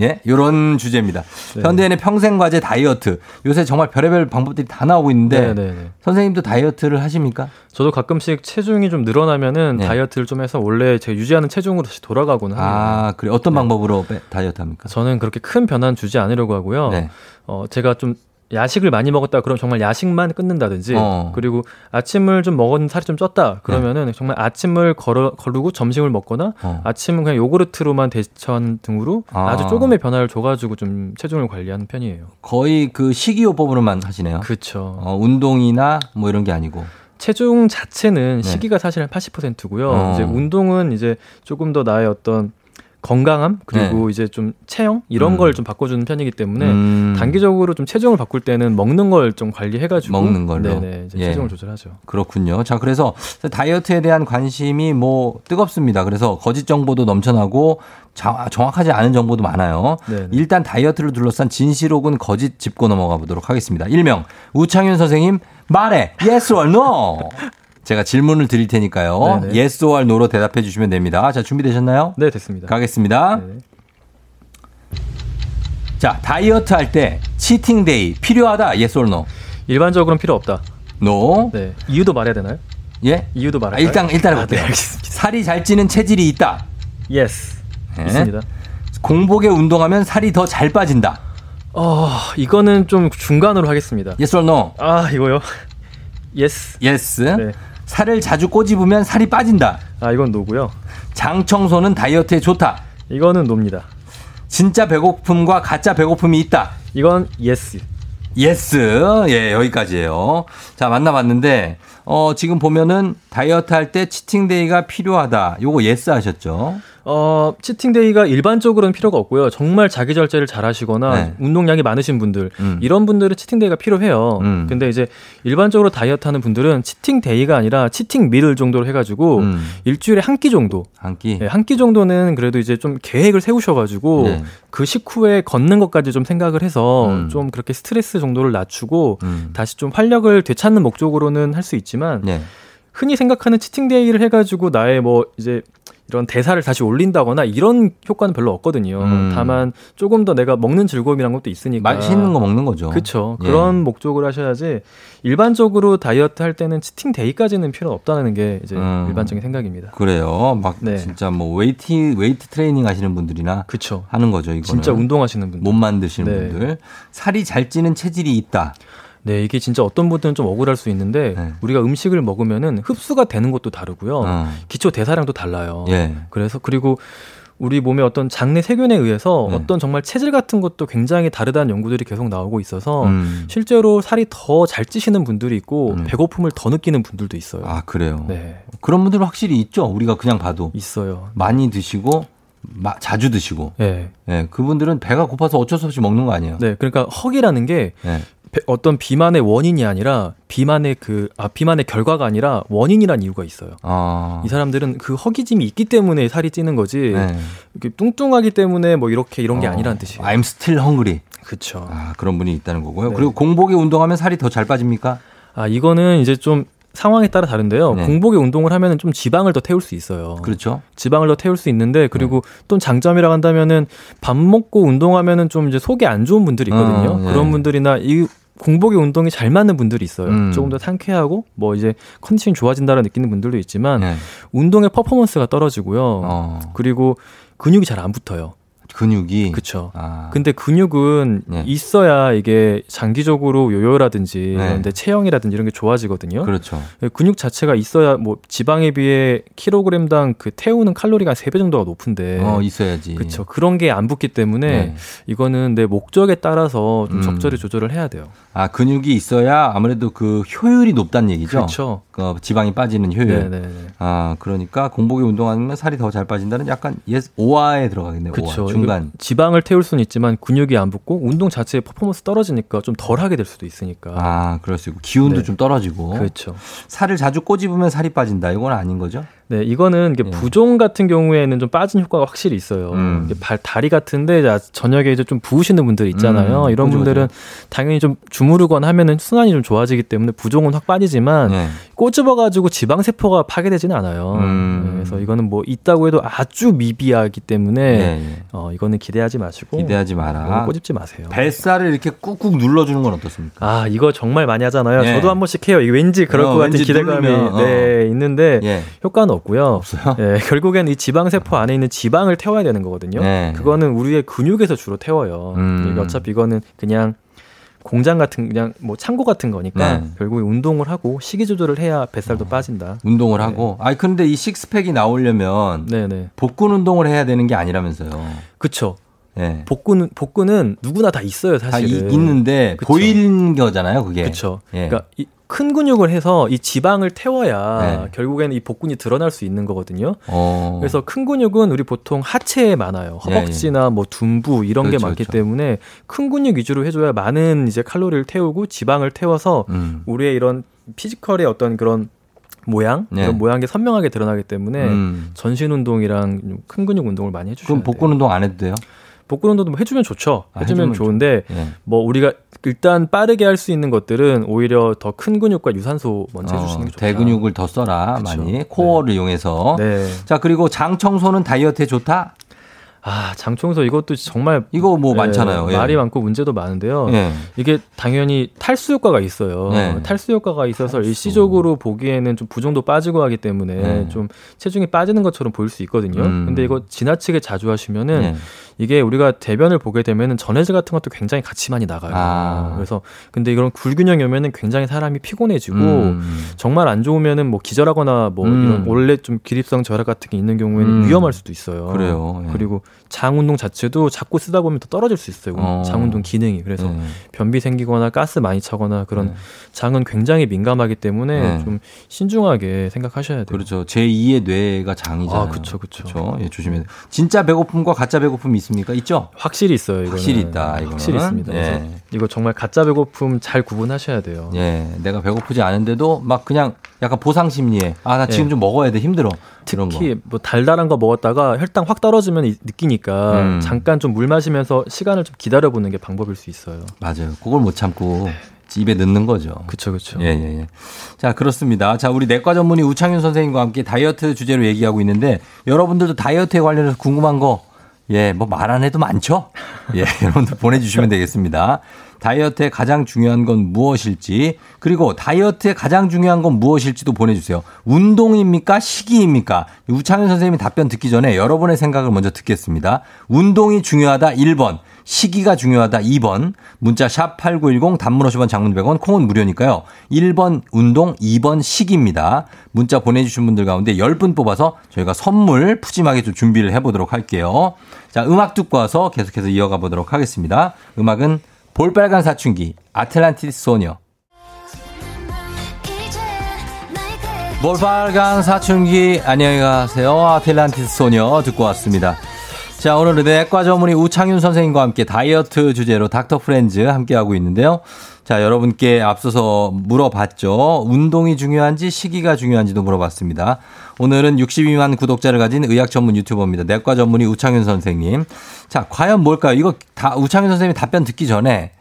예, 이런 주제입니다. 네. 현대인의 평생 과제 다이어트. 요새 정말 별의별 방법들이 다 나오고 있는데 네, 네, 네. 선생님도 다이어트를 하십니까? 저도 가끔씩 체중이 좀 늘어나면은 네. 다이어트를 좀 해서 원래 제가 유지하는 체중으로 다시 돌아가곤 합니다. 아, 그래 어떤 네. 방법으로 다이어트 합니까? 저는 그렇게 큰 변화는 주지 않으려고 하고요. 네. 어, 제가 좀 야식을 많이 먹었다 그럼 정말 야식만 끊는다든지 어. 그리고 아침을 좀 먹은 살이 좀 쪘다 그러면은 네. 정말 아침을 걸어, 거르고 점심을 먹거나 어. 아침은 그냥 요구르트로만 대체하는 등으로 아. 아주 조금의 변화를 줘가지고 좀 체중을 관리하는 편이에요. 거의 그 식이요법으로만 하시네요. 그렇죠. 어, 운동이나 뭐 이런 게 아니고. 체중 자체는 식이가 네. 사실 한 팔십 퍼센트고요. 어. 이제 운동은 이제 조금 더 나의 어떤 건강함 그리고 네. 이제 좀 체형 이런 음. 걸 좀 바꿔주는 편이기 때문에 음. 단기적으로 좀 체중을 바꿀 때는 먹는 걸 좀 관리해가지고 먹는 걸로 네네, 이제 예. 체중을 조절하죠. 그렇군요. 자 그래서 다이어트에 대한 관심이 뭐 뜨겁습니다. 그래서 거짓 정보도 넘쳐나고 자, 정확하지 않은 정보도 많아요. 네네. 일단 다이어트를 둘러싼 진실 혹은 거짓 짚고 넘어가 보도록 하겠습니다. 일명 우창윤 선생님 말해 yes or no. 제가 질문을 드릴 테니까요. 네네. Yes or No로 대답해 주시면 됩니다. 자, 준비되셨나요? 네, 됐습니다. 가겠습니다. 네네. 자, 다이어트 할 때 치팅 데이 필요하다. Yes or No? 일반적으로는 필요 없다. No. 네. 이유도 말해야 되나요? 예? 이유도 말해야 되나요? 아, 일단, 일단 해볼게요. 아, 네, 살이 잘 찌는 체질이 있다. Yes. 네. 있습니다. 공복에 운동하면 살이 더 잘 빠진다. 어, 이거는 좀 중간으로 하겠습니다. Yes or No? 아, 이거요? Yes. Yes. 네. 살을 자주 꼬집으면 살이 빠진다. 아, 이건 노고요. 장 청소는 다이어트에 좋다. 이거는 노입니다. 진짜 배고픔과 가짜 배고픔이 있다. 이건 yes. yes. 예, 여기까지예요. 자, 만나봤는데 어, 지금 보면은 다이어트 할 때 치팅데이가 필요하다. 요거 yes 하셨죠? 어, 치팅데이가 일반적으로는 필요가 없고요. 정말 자기 절제를 잘 하시거나 네. 운동량이 많으신 분들 음. 이런 분들은 치팅데이가 필요해요. 음. 근데 이제 일반적으로 다이어트하는 분들은 치팅데이가 아니라 치팅밀 정도로 해가지고 음. 일주일에 한 끼 정도 한 끼? 네, 한 끼 정도는 그래도 이제 좀 계획을 세우셔가지고 네. 그 식후에 걷는 것까지 좀 생각을 해서 음. 좀 그렇게 스트레스 정도를 낮추고 음. 다시 좀 활력을 되찾는 목적으로는 할 수 있지만 네. 흔히 생각하는 치팅데이를 해가지고 나의 뭐 이제 이런 대사를 다시 올린다거나 이런 효과는 별로 없거든요. 음. 다만 조금 더 내가 먹는 즐거움이란 것도 있으니까. 맛있는 거 먹는 거죠. 그렇죠. 예. 그런 목적으로 하셔야지 일반적으로 다이어트 할 때는 치팅 데이까지는 필요 없다는 게 이제 음. 일반적인 생각입니다. 그래요. 막 네. 진짜 뭐 웨이트 웨이트 트레이닝 하시는 분들이나 그쵸. 하는 거죠. 이거는. 진짜 운동하시는 분들. 몸 만드시는 네. 분들. 살이 잘 찌는 체질이 있다. 네, 이게 진짜 어떤 분들은 좀 억울할 수 있는데 네. 우리가 음식을 먹으면은 흡수가 되는 것도 다르고요. 어. 기초 대사량도 달라요. 예. 그래서 그리고 우리 몸의 어떤 장내 세균에 의해서 네. 어떤 정말 체질 같은 것도 굉장히 다르다는 연구들이 계속 나오고 있어서 음. 실제로 살이 더 잘 찌시는 분들이 있고 음. 배고픔을 더 느끼는 분들도 있어요. 아, 그래요? 네. 그런 분들은 확실히 있죠. 우리가 그냥 봐도. 있어요. 많이 드시고. 마, 자주 드시고. 네. 네. 그분들은 배가 고파서 어쩔 수 없이 먹는 거 아니에요? 네. 그러니까 허기라는 게 네. 어떤 비만의 원인이 아니라 비만의 그, 아, 비만의 결과가 아니라 원인이란 이유가 있어요. 아. 이 사람들은 그 허기짐이 있기 때문에 살이 찌는 거지 네. 이렇게 뚱뚱하기 때문에 뭐 이렇게 이런 게 어. 아니라는 뜻이에요. I'm still hungry. 그렇죠. 아, 그런 분이 있다는 거고요. 네. 그리고 공복에 운동하면 살이 더 잘 빠집니까? 아, 이거는 이제 좀 상황에 따라 다른데요. 네. 공복에 운동을 하면 좀 지방을 더 태울 수 있어요. 그렇죠. 지방을 더 태울 수 있는데 그리고 네. 또 장점이라고 한다면은 밥 먹고 운동하면은 좀 이제 속이 안 좋은 분들이 있거든요. 어, 네. 그런 분들이나 이 공복에 운동이 잘 맞는 분들이 있어요. 음. 조금 더 상쾌하고 뭐 이제 컨디션이 좋아진다라는 느끼는 분들도 있지만 네. 운동의 퍼포먼스가 떨어지고요. 어. 그리고 근육이 잘 안 붙어요. 근육이 그렇죠. 아. 근데 근육은 네. 있어야 이게 장기적으로 요요라든지 네. 내 체형이라든지 이런 게 좋아지거든요. 그렇죠. 근육 자체가 있어야 뭐 지방에 비해 킬로그램당 그 태우는 칼로리가 세 배 정도가 높은데 어, 있어야지. 그렇죠. 그런 게 안 붙기 때문에 네. 이거는 내 목적에 따라서 좀 적절히 음. 조절을 해야 돼요. 아, 근육이 있어야 아무래도 그 효율이 높다는 얘기죠. 그렇죠. 그 지방이 빠지는 효율. 네네. 아, 그러니까 공복에 운동하면 살이 더 잘 빠진다는 약간 예스 오아에 들어가겠네요. 그렇죠. 중간. 지방을 태울 수는 있지만 근육이 안 붙고 운동 자체의 퍼포먼스 떨어지니까 좀 덜하게 될 수도 있으니까. 아, 그럴 수 있고 기운도 네. 좀 떨어지고. 그렇죠. 살을 자주 꼬집으면 살이 빠진다. 이건 아닌 거죠? 네, 이거는 이게 부종 같은 경우에는 좀 빠진 효과가 확실히 있어요. 음. 발, 다리 같은데 저녁에 이제 좀 부으시는 분들 있잖아요. 음, 이런 그죠, 분들은 그죠. 당연히 좀 주무르거나 하면은 순환이 좀 좋아지기 때문에 부종은 확 빠지지만 네. 꼬집어가지고 지방세포가 파괴되지는 않아요. 음. 그래서 이거는 뭐 있다고 해도 아주 미비하기 때문에 네. 어, 이거는 기대하지 마시고 기대하지 마라. 꼬집지 마세요. 뱃살을 이렇게 꾹꾹 눌러주는 건 어떻습니까? 아, 이거 정말 많이 하잖아요. 네. 저도 한 번씩 해요. 이게 왠지 그럴 어, 것 같은 기대감이 누르면, 어. 네, 있는데 예. 효과는 없고요. 없어요? 예, 결국엔 이 지방세포 안에 있는 지방을 태워야 되는 거거든요. 네. 그거는 우리의 근육에서 주로 태워요. 음. 어차피 이거는 그냥 공장 같은 그냥 뭐 창고 같은 거니까 네. 결국에 운동을 하고 식이 조절을 해야 뱃살도 어. 빠진다. 운동을 네. 하고. 아니 근데 이 식스팩이 나오려면 네네. 복근 운동을 해야 되는 게 아니라면서요. 그렇죠. 네. 복근은 복근은 누구나 다 있어요, 사실은. 다 이, 있는데 그쵸. 보인 거잖아요, 그게. 그렇죠. 예. 그러니까 이 큰 근육을 해서 이 지방을 태워야 네. 결국에는 이 복근이 드러날 수 있는 거거든요. 오. 그래서 큰 근육은 우리 보통 하체에 많아요. 허벅지나 예, 예. 뭐 둔부 이런 그렇죠, 게 많기 그렇죠. 때문에 큰 근육 위주로 해줘야 많은 이제 칼로리를 태우고 지방을 태워서 음. 우리의 이런 피지컬의 어떤 그런 모양 네. 이런 모양이 선명하게 드러나기 때문에 음. 전신 운동이랑 큰 근육 운동을 많이 해주셔야 돼요. 그럼 복근 운동 안 해도 돼요? 복근 운동도 뭐 해주면 좋죠. 아, 해주면, 해주면 좋은데 예. 뭐 우리가 일단 빠르게 할 수 있는 것들은 오히려 더 큰 근육과 유산소 먼저 어, 해주시는 게 좋다. 대근육을 더 써라. 그쵸. 많이 코어를 네. 이용해서. 네. 자 그리고 장 청소는 다이어트에 좋다. 아 장 청소 이것도 정말 이거 뭐 예, 많잖아요. 예. 말이 많고 문제도 많은데요. 예. 이게 당연히 탈수 효과가 있어요. 예. 탈수 효과가 있어서 탈수. 일시적으로 보기에는 좀 부종도 빠지고 하기 때문에 예. 좀 체중이 빠지는 것처럼 보일 수 있거든요. 음. 근데 이거 지나치게 자주 하시면은. 예. 이게 우리가 대변을 보게 되면 전해질 같은 것도 굉장히 같이 많이 나가요. 아. 그래서 근데 이런 불균형이 오면 굉장히 사람이 피곤해지고 음. 정말 안 좋으면 뭐 기절하거나 뭐 음. 이런 원래 좀 기립성 저혈압 같은 게 있는 경우에는 음. 위험할 수도 있어요. 그래요. 예. 그리고 장 운동 자체도 자꾸 쓰다 보면 또 떨어질 수 있어요. 어. 장 운동 기능이. 그래서 예. 변비 생기거나 가스 많이 차거나 그런 예. 장은 굉장히 민감하기 때문에 예. 좀 신중하게 생각하셔야 돼요. 그렇죠. 제이의 뇌가 장이잖아요. 아, 그렇죠. 그렇죠. 예, 조심해야 돼요. 진짜 배고픔과 가짜 배고픔이 있습니까? 있죠? 확실히 있어요. 이거는. 확실히 있다. 이거는. 확실히 있습니다. 예. 이거 정말 가짜 배고픔 잘 구분하셔야 돼요. 예, 내가 배고프지 않은데도 막 그냥 약간 보상 심리에 아, 나 지금 예. 좀 먹어야 돼 힘들어. 특히 뭐 달달한 거 먹었다가 혈당 확 떨어지면 느끼니까 음. 잠깐 좀 물 마시면서 시간을 좀 기다려보는 게 방법일 수 있어요. 맞아요. 그걸 못 참고. 네. 입에 넣는 거죠. 그렇죠, 그렇죠. 예, 예, 예. 자, 그렇습니다. 자, 우리 내과 전문의 우창윤 선생님과 함께 다이어트 주제로 얘기하고 있는데 여러분들도 다이어트에 관련해서 궁금한 거 예, 뭐 말 안 해도 많죠? 예, 여러분들 보내주시면 되겠습니다. 다이어트에 가장 중요한 건 무엇일지 그리고 다이어트에 가장 중요한 건 무엇일지도 보내주세요. 운동입니까? 식이입니까? 우창윤 선생님이 답변 듣기 전에 여러분의 생각을 먼저 듣겠습니다. 운동이 중요하다 일 번, 식이가 중요하다 이 번, 문자 샵 팔구일공 단문 오십 원 장문 백 원 콩은 무료니까요. 일 번 운동, 이 번 식입니다. 문자 보내주신 분들 가운데 열 분 뽑아서 저희가 선물 푸짐하게 좀 준비를 해보도록 할게요. 자, 음악 듣고 와서 계속해서 이어가 보도록 하겠습니다. 음악은 볼빨간 사춘기, 아틀란티스 소녀. 볼빨간 사춘기, 안녕히 가세요. 아틀란티스 소녀 듣고 왔습니다. 자, 오늘은 내과 전문의 우창윤 선생님과 함께 다이어트 주제로 닥터 프렌즈 함께하고 있는데요. 자, 여러분께 앞서서 물어봤죠. 운동이 중요한지 식이가 중요한지도 물어봤습니다. 오늘은 육십이만 구독자를 가진 의학 전문 유튜버입니다. 내과 전문의 우창윤 선생님. 자, 과연 뭘까요? 이거 다 우창윤 선생님이 답변 듣기 전에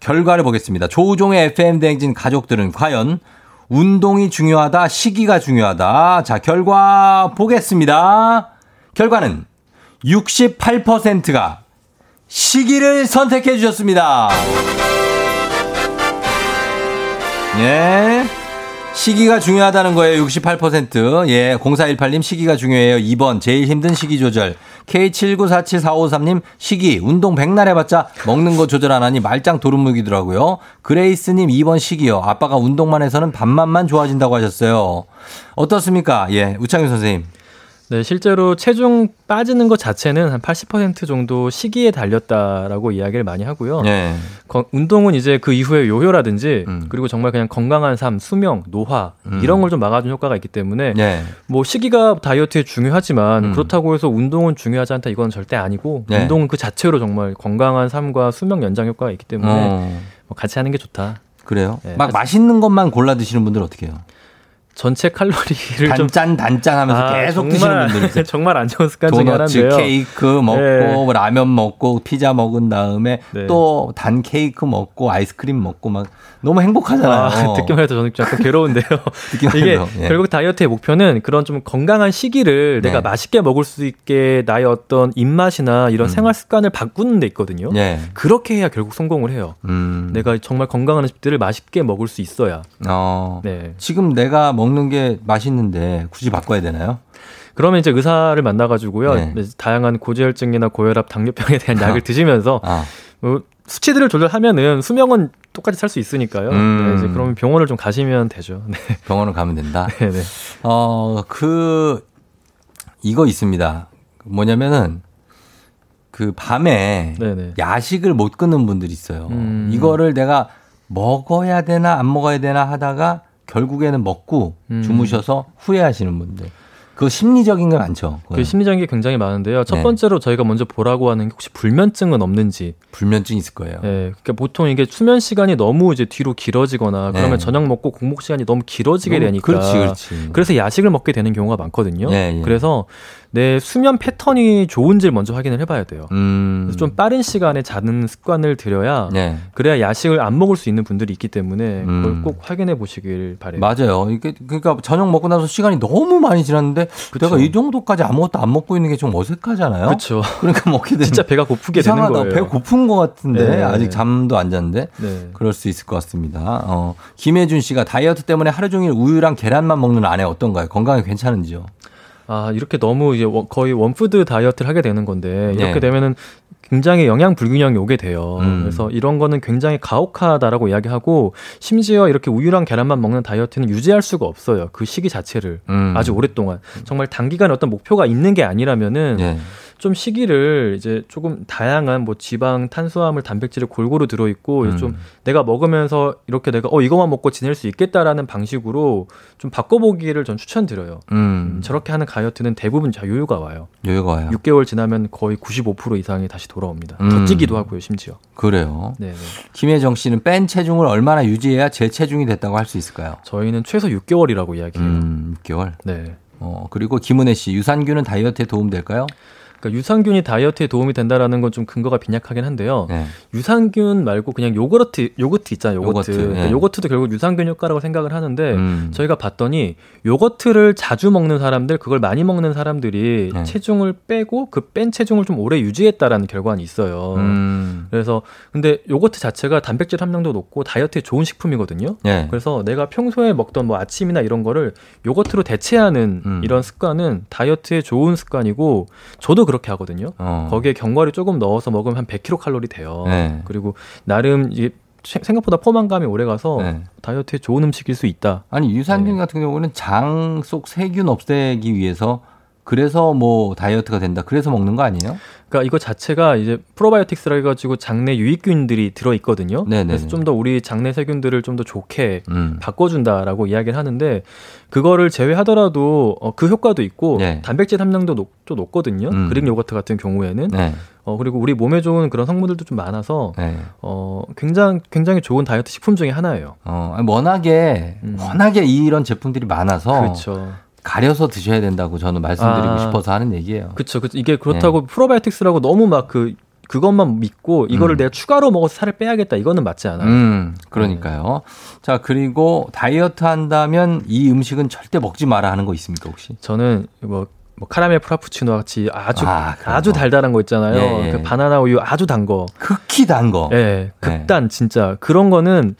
결과를 보겠습니다. 조우종의 에프엠 대행진 가족들은 과연 운동이 중요하다, 식이가 중요하다. 자, 결과 보겠습니다. 결과는 육십팔 퍼센트가 식이를 선택해 주셨습니다. 예. 식이가 중요하다는 거예요. 육십팔 퍼센트. 예. 공사일팔 님 식이가 중요해요. 이 번 제일 힘든 식이 조절. 케이 칠구사칠사오삼 님 식이 운동 백날 해봤자 먹는 거 조절 안 하니 말짱 도루묵이더라고요. 그레이스님 이 번 식이요. 아빠가 운동만 해서는 밥맛만 좋아진다고 하셨어요. 어떻습니까? 예. 우창윤 선생님. 네, 실제로 체중 빠지는 것 자체는 한 팔십 퍼센트 정도 식이에 달렸다라고 이야기를 많이 하고요. 네. 거, 운동은 이제 그 이후에 요요라든지 음. 그리고 정말 그냥 건강한 삶, 수명, 노화 음. 이런 걸 좀 막아준 효과가 있기 때문에 네. 뭐 식이가 다이어트에 중요하지만 음. 그렇다고 해서 운동은 중요하지 않다 이건 절대 아니고 네. 운동은 그 자체로 정말 건강한 삶과 수명 연장 효과가 있기 때문에 어. 뭐 같이 하는 게 좋다. 그래요? 네, 막 하지. 맛있는 것만 골라 드시는 분들은 어떻게 해요? 전체 칼로리를 단짠 좀... 단짠 하면서 아, 계속 정말, 드시는 분들 있어요. 정말 안 좋은 습관 중에 하나인데요. 도넛, 케이크 먹고 네. 라면 먹고 피자 먹은 다음에 네. 또 단 케이크 먹고 아이스크림 먹고 막 너무 행복하잖아요. 아, 듣기만 해도 저는 약간 괴로운데요. 이게 예. 결국 다이어트의 목표는 그런 좀 건강한 시기를 네. 내가 맛있게 먹을 수 있게 나의 어떤 입맛이나 이런 음. 생활 습관을 바꾸는 데 있거든요. 예. 그렇게 해야 결국 성공을 해요. 음. 내가 정말 건강한 음식들을 맛있게 먹을 수 있어야. 어, 네. 지금 내가 먹는 게 맛있는데 굳이 바꿔야 되나요? 그러면 이제 의사를 만나가지고요. 네. 다양한 고지혈증이나 고혈압, 당뇨병에 대한 약을 드시면서 아. 뭐 수치들을 조절하면은 수명은 똑같이 살 수 있으니까요. 음. 네, 이제 그러면 병원을 좀 가시면 되죠. 네. 병원을 가면 된다. 네, 네. 어, 그 이거 있습니다. 뭐냐면은 그 밤에 네, 네. 야식을 못 끊는 분들이 있어요. 음. 이거를 내가 먹어야 되나 안 먹어야 되나 하다가 결국에는 먹고 음. 주무셔서 후회하시는 분들. 그거 심리적인 건 많죠. 그 심리적인 게 굉장히 많은데요. 첫 번째로 네. 저희가 먼저 보라고 하는 게 혹시 불면증은 없는지. 불면증 있을 거예요. 네, 그러니까 보통 이게 수면 시간이 너무 이제 뒤로 길어지거나 그러면 네. 저녁 먹고 공복 시간이 너무 길어지게 너무, 되니까. 그렇지, 그렇지. 그래서 야식을 먹게 되는 경우가 많거든요. 네, 네. 그래서 내 수면 패턴이 좋은지를 먼저 확인을 해봐야 돼요. 음. 그래서 좀 빠른 시간에 자는 습관을 들여야 네. 그래야 야식을 안 먹을 수 있는 분들이 있기 때문에 그걸 음. 꼭 확인해 보시길 바래요. 맞아요. 이게 그러니까 저녁 먹고 나서 시간이 너무 많이 지났는데 그쵸. 내가 이 정도까지 아무것도 안 먹고 있는 게 좀 어색하잖아요. 그렇죠. 그러니까 먹게 되면 진짜 배가 고프게 이상하다. 되는 거예요. 배가 고픈 것 같은데 네. 아직 잠도 안 잤는데 네. 그럴 수 있을 것 같습니다. 어, 김혜준 씨가 다이어트 때문에 하루 종일 우유랑 계란만 먹는 아내 어떤가요? 건강에 괜찮은지요? 아, 이렇게 너무 이제 거의 원푸드 다이어트를 하게 되는 건데 이렇게 네. 되면은 굉장히 영양 불균형이 오게 돼요. 음. 그래서 이런 거는 굉장히 가혹하다라고 이야기하고 심지어 이렇게 우유랑 계란만 먹는 다이어트는 유지할 수가 없어요. 그 시기 자체를 음. 아주 오랫동안 정말 단기간에 어떤 목표가 있는 게 아니라면은 네. 좀 시기를 이제 조금 다양한 뭐 지방, 탄수화물, 단백질이 골고루 들어있고 음. 좀 내가 먹으면서 이렇게 내가 어 이것만 먹고 지낼 수 있겠다라는 방식으로 좀 바꿔보기를 전 추천드려요. 음. 저렇게 하는 다이어트는 대부분 다 요요가 와요. 요요가 와요. 육 개월 지나면 거의 구십오 퍼센트 이상이 다시 돌아옵니다. 음. 더 찌기도 하고요, 심지어. 그래요. 네네. 김혜정 씨는 뺀 체중을 얼마나 유지해야 재체중이 됐다고 할 수 있을까요? 저희는 최소 육 개월이라고 이야기해요. 음, 육 개월? 네. 어, 그리고 김은혜 씨, 유산균은 다이어트에 도움될까요? 그러니까 유산균이 다이어트에 도움이 된다라는 건 좀 근거가 빈약하긴 한데요. 네. 유산균 말고 그냥 요거트, 요거트 있잖아요. 요거트. 요거트. 그러니까 네. 요거트도 결국 유산균 효과라고 생각을 하는데 음. 저희가 봤더니 요거트를 자주 먹는 사람들, 그걸 많이 먹는 사람들이 네. 체중을 빼고 그 뺀 체중을 좀 오래 유지했다라는 결과는 있어요. 음. 그래서 근데 요거트 자체가 단백질 함량도 높고 다이어트에 좋은 식품이거든요. 네. 그래서 내가 평소에 먹던 뭐 아침이나 이런 거를 요거트로 대체하는 음. 이런 습관은 다이어트에 좋은 습관이고 저도 그렇게 하거든요. 어. 거기에 견과류 조금 넣어서 먹으면 한 백 킬로칼로리 돼요. 네. 그리고 나름 이게 생각보다 포만감이 오래가서 네. 다이어트에 좋은 음식일 수 있다. 아니 유산균 네. 같은 경우는 장 속 세균 없애기 위해서 그래서 뭐 다이어트가 된다. 그래서 먹는 거 아니에요? 그러니까 이거 자체가 이제 프로바이오틱스라 해가지고 장내 유익균들이 들어 있거든요. 그래서 좀 더 우리 장내 세균들을 좀 더 좋게 음. 바꿔준다라고 이야기를 하는데 그거를 제외하더라도 어, 그 효과도 있고 네. 단백질 함량도 높, 좀 높거든요. 음. 그릭 요거트 같은 경우에는 네. 어, 그리고 우리 몸에 좋은 그런 성분들도 좀 많아서 네. 어, 굉장히 굉장히 좋은 다이어트 식품 중에 하나예요. 어, 워낙에 음. 워낙에 이런 제품들이 많아서. 그렇죠. 가려서 드셔야 된다고 저는 말씀드리고 아, 싶어서 하는 얘기예요. 그렇죠. 이게 그렇다고 네. 프로바이오틱스라고 너무 막 그 그것만 믿고 이거를 음. 내가 추가로 먹어서 살을 빼야겠다. 이거는 맞지 않아요. 음, 그러니까요. 네. 자, 그리고 다이어트 한다면 이 음식은 절대 먹지 마라 하는 거 있습니까, 혹시? 저는 뭐 뭐 카라멜 프라푸치노 같이 아주 아, 아주 거. 달달한 거 있잖아요. 예, 예. 그 바나나 우유 아주 단 거. 극히 단 거. 예. 극단 예. 진짜 그런 거는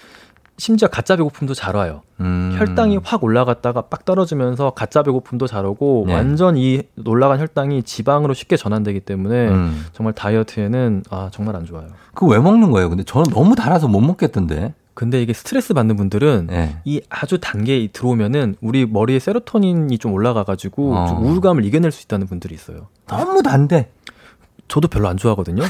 심지어 가짜 배고픔도 잘 와요. 음. 혈당이 확 올라갔다가 빡 떨어지면서 가짜 배고픔도 잘 오고 네. 완전 이 올라간 혈당이 지방으로 쉽게 전환되기 때문에 음. 정말 다이어트에는 아 정말 안 좋아요. 그거 왜 먹는 거예요? 근데 저는 너무 달아서 못 먹겠던데. 근데 이게 스트레스 받는 분들은 네. 이 아주 단계에 들어오면은 우리 머리에 세로토닌이 좀 올라가가지고 어. 좀 우울감을 이겨낼 수 있다는 분들이 있어요. 너무 단데. 저도 별로 안 좋아하거든요.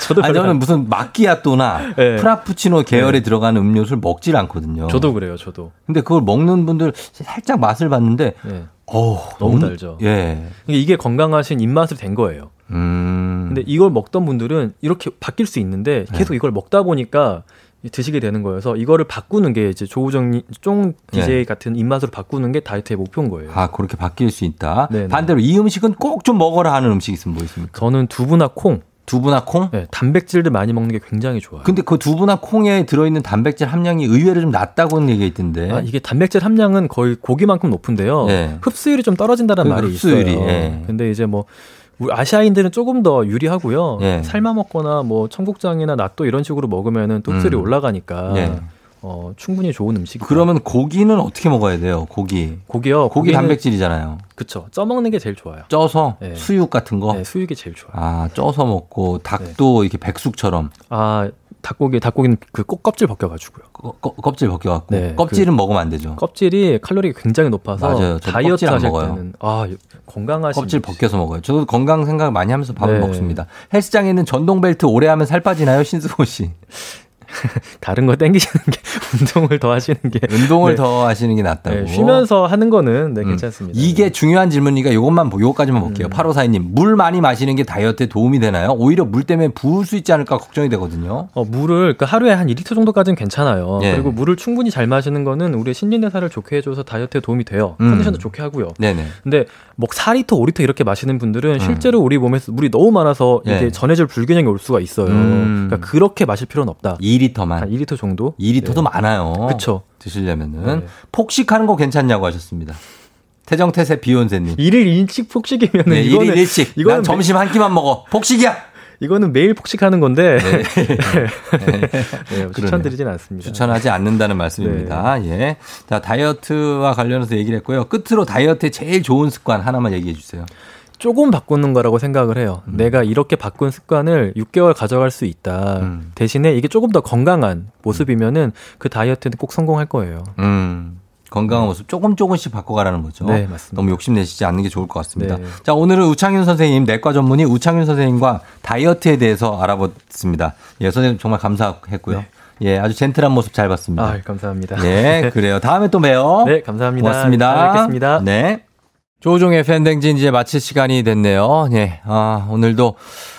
저도 아니, 별로 저는 안... 무슨 마키아또나 네. 프라푸치노 계열에 네. 들어가는 음료수를 먹질 않거든요. 저도 그래요, 저도. 근데 그걸 먹는 분들 살짝 맛을 봤는데, 네. 어우, 너무, 너무 달죠. 예. 이게 건강하신 입맛을 된 거예요. 음. 근데 이걸 먹던 분들은 이렇게 바뀔 수 있는데 계속 네. 이걸 먹다 보니까 드시게 되는 거여서 이거를 바꾸는 게 이제 조우정 쫑 디제이 네. 같은 입맛으로 바꾸는 게 다이어트의 목표인 거예요. 아, 그렇게 바뀔 수 있다. 네네. 반대로 이 음식은 꼭 좀 먹어라 하는 음식이 있으면 뭐 있습니까? 저는 두부나 콩. 두부나 콩? 네, 단백질들 많이 먹는 게 굉장히 좋아요. 근데 그 두부나 콩에 들어있는 단백질 함량이 의외로 좀 낮다고는 얘기했던데. 아, 이게 단백질 함량은 거의 고기만큼 높은데요. 네. 흡수율이 좀 떨어진다는 그 말이 흡수율이, 있어요. 네. 근데 이제 뭐 우리 아시아인들은 조금 더 유리하고요. 네. 삶아 먹거나 뭐 청국장이나 낫또 이런 식으로 먹으면은 또 흡수율이 음. 올라가니까. 네. 어, 충분히 좋은 음식이에요. 그러면 고기는 어떻게 먹어야 돼요? 고기. 고기요? 고기 단백질이잖아요. 그렇죠. 쪄먹는 게 제일 좋아요. 쪄서? 네. 수육 같은 거? 네, 수육이 제일 좋아요. 아, 쪄서 먹고 닭도 네. 이렇게 백숙처럼. 아, 닭고기, 닭고기는 그 꼭 껍질 벗겨가지고요. 거, 거, 껍질 벗겨갖고. 네, 껍질은 그, 먹으면 안 되죠. 껍질이 칼로리가 굉장히 높아서. 맞아요. 다이어트 안 하실 먹어요. 때는. 아, 건강하신. 껍질 벗겨서 먹어요. 저도 건강 생각 많이 하면서 밥을 네. 먹습니다. 헬스장에 있는 전동벨트 오래 하면 살 빠지나요? 신수호 씨. 다른 거 땡기시는 게 운동을 더 하시는 게 운동을 네. 더 하시는 게 낫다고. 네, 쉬면서 하는 거는 네, 괜찮습니다. 음. 이게 네. 중요한 질문이니까 이것만 요것까지만 볼게요. 음. 팔오사이 님, 물 많이 마시는 게 다이어트에 도움이 되나요? 오히려 물 때문에 부을 수 있지 않을까 걱정이 되거든요. 어, 물을 그 하루에 한 이 리터 정도까지는 괜찮아요. 네. 그리고 물을 충분히 잘 마시는 거는 우리의 신진대사를 좋게 해줘서 다이어트에 도움이 돼요. 음. 컨디션도 좋게 하고요. 네네. 근데 뭐 사 리터 오 리터 이렇게 마시는 분들은 음. 실제로 우리 몸에서 물이 너무 많아서 네. 이게 전해질 불균형이 올 수가 있어요. 음. 그러니까 그렇게 마실 필요는 없다. 이 리터만. 한 이 리터 정도? 이 리터도 네. 많아요. 그렇죠. 드시려면은. 네. 폭식하는 거 괜찮냐고 하셨습니다. 태정태세 비욘세님. 일일 일식 폭식이면 네, 이거는. 일일 일식. 이거는 난 점심 한 끼만 먹어. 폭식이야. 이거는 매일 폭식하는 건데 네. 네. 네, 추천드리진 않습니다. 추천하지 않는다는 말씀입니다. 네. 예. 자, 다이어트와 관련해서 얘기를 했고요. 끝으로 다이어트에 제일 좋은 습관 하나만 얘기해 주세요. 조금 바꾸는 거라고 생각을 해요. 음. 내가 이렇게 바꾼 습관을 육 개월 가져갈 수 있다. 음. 대신에 이게 조금 더 건강한 모습이면은 그 다이어트는 꼭 성공할 거예요. 음. 건강한 모습 조금 조금씩 바꿔가라는 거죠. 네, 맞습니다. 너무 욕심내시지 않는 게 좋을 것 같습니다. 네. 자, 오늘은 우창윤 선생님, 내과 전문의 우창윤 선생님과 다이어트에 대해서 알아봤습니다. 예, 선생님 정말 감사했고요. 네. 예, 아주 젠틀한 모습 잘 봤습니다. 아, 감사합니다. 예, 그래요. 다음에 또 봬요. 네, 감사합니다. 고맙습니다. 잘 뵙겠습니다. 네. 조우종의 팬댕진 이제 마칠 시간이 됐네요. 예, 아, 오늘도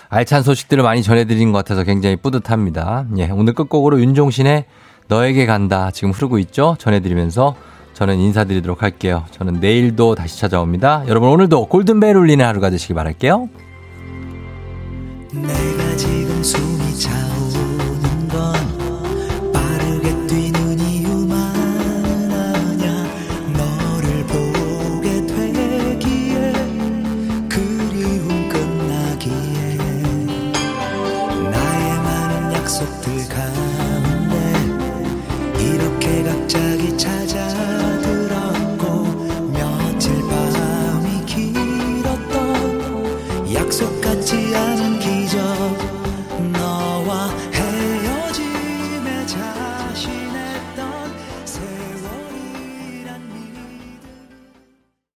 알찬 소식들을 많이 전해드린 것 같아서 굉장히 뿌듯합니다. 예, 오늘 끝곡으로 윤종신의 너에게 간다 지금 흐르고 있죠. 전해드리면서 저는 인사드리도록 할게요. 저는 내일도 다시 찾아옵니다. 여러분 오늘도 골든벨 울리는 하루가 되시길 바랄게요. 내가 지금 숨이 차오는 건 빠르게 뛰는 이유만 아냐. 너를 보게 되기에 그리움 끝나기에 나의 많은 약속들 가운데 이렇게 각자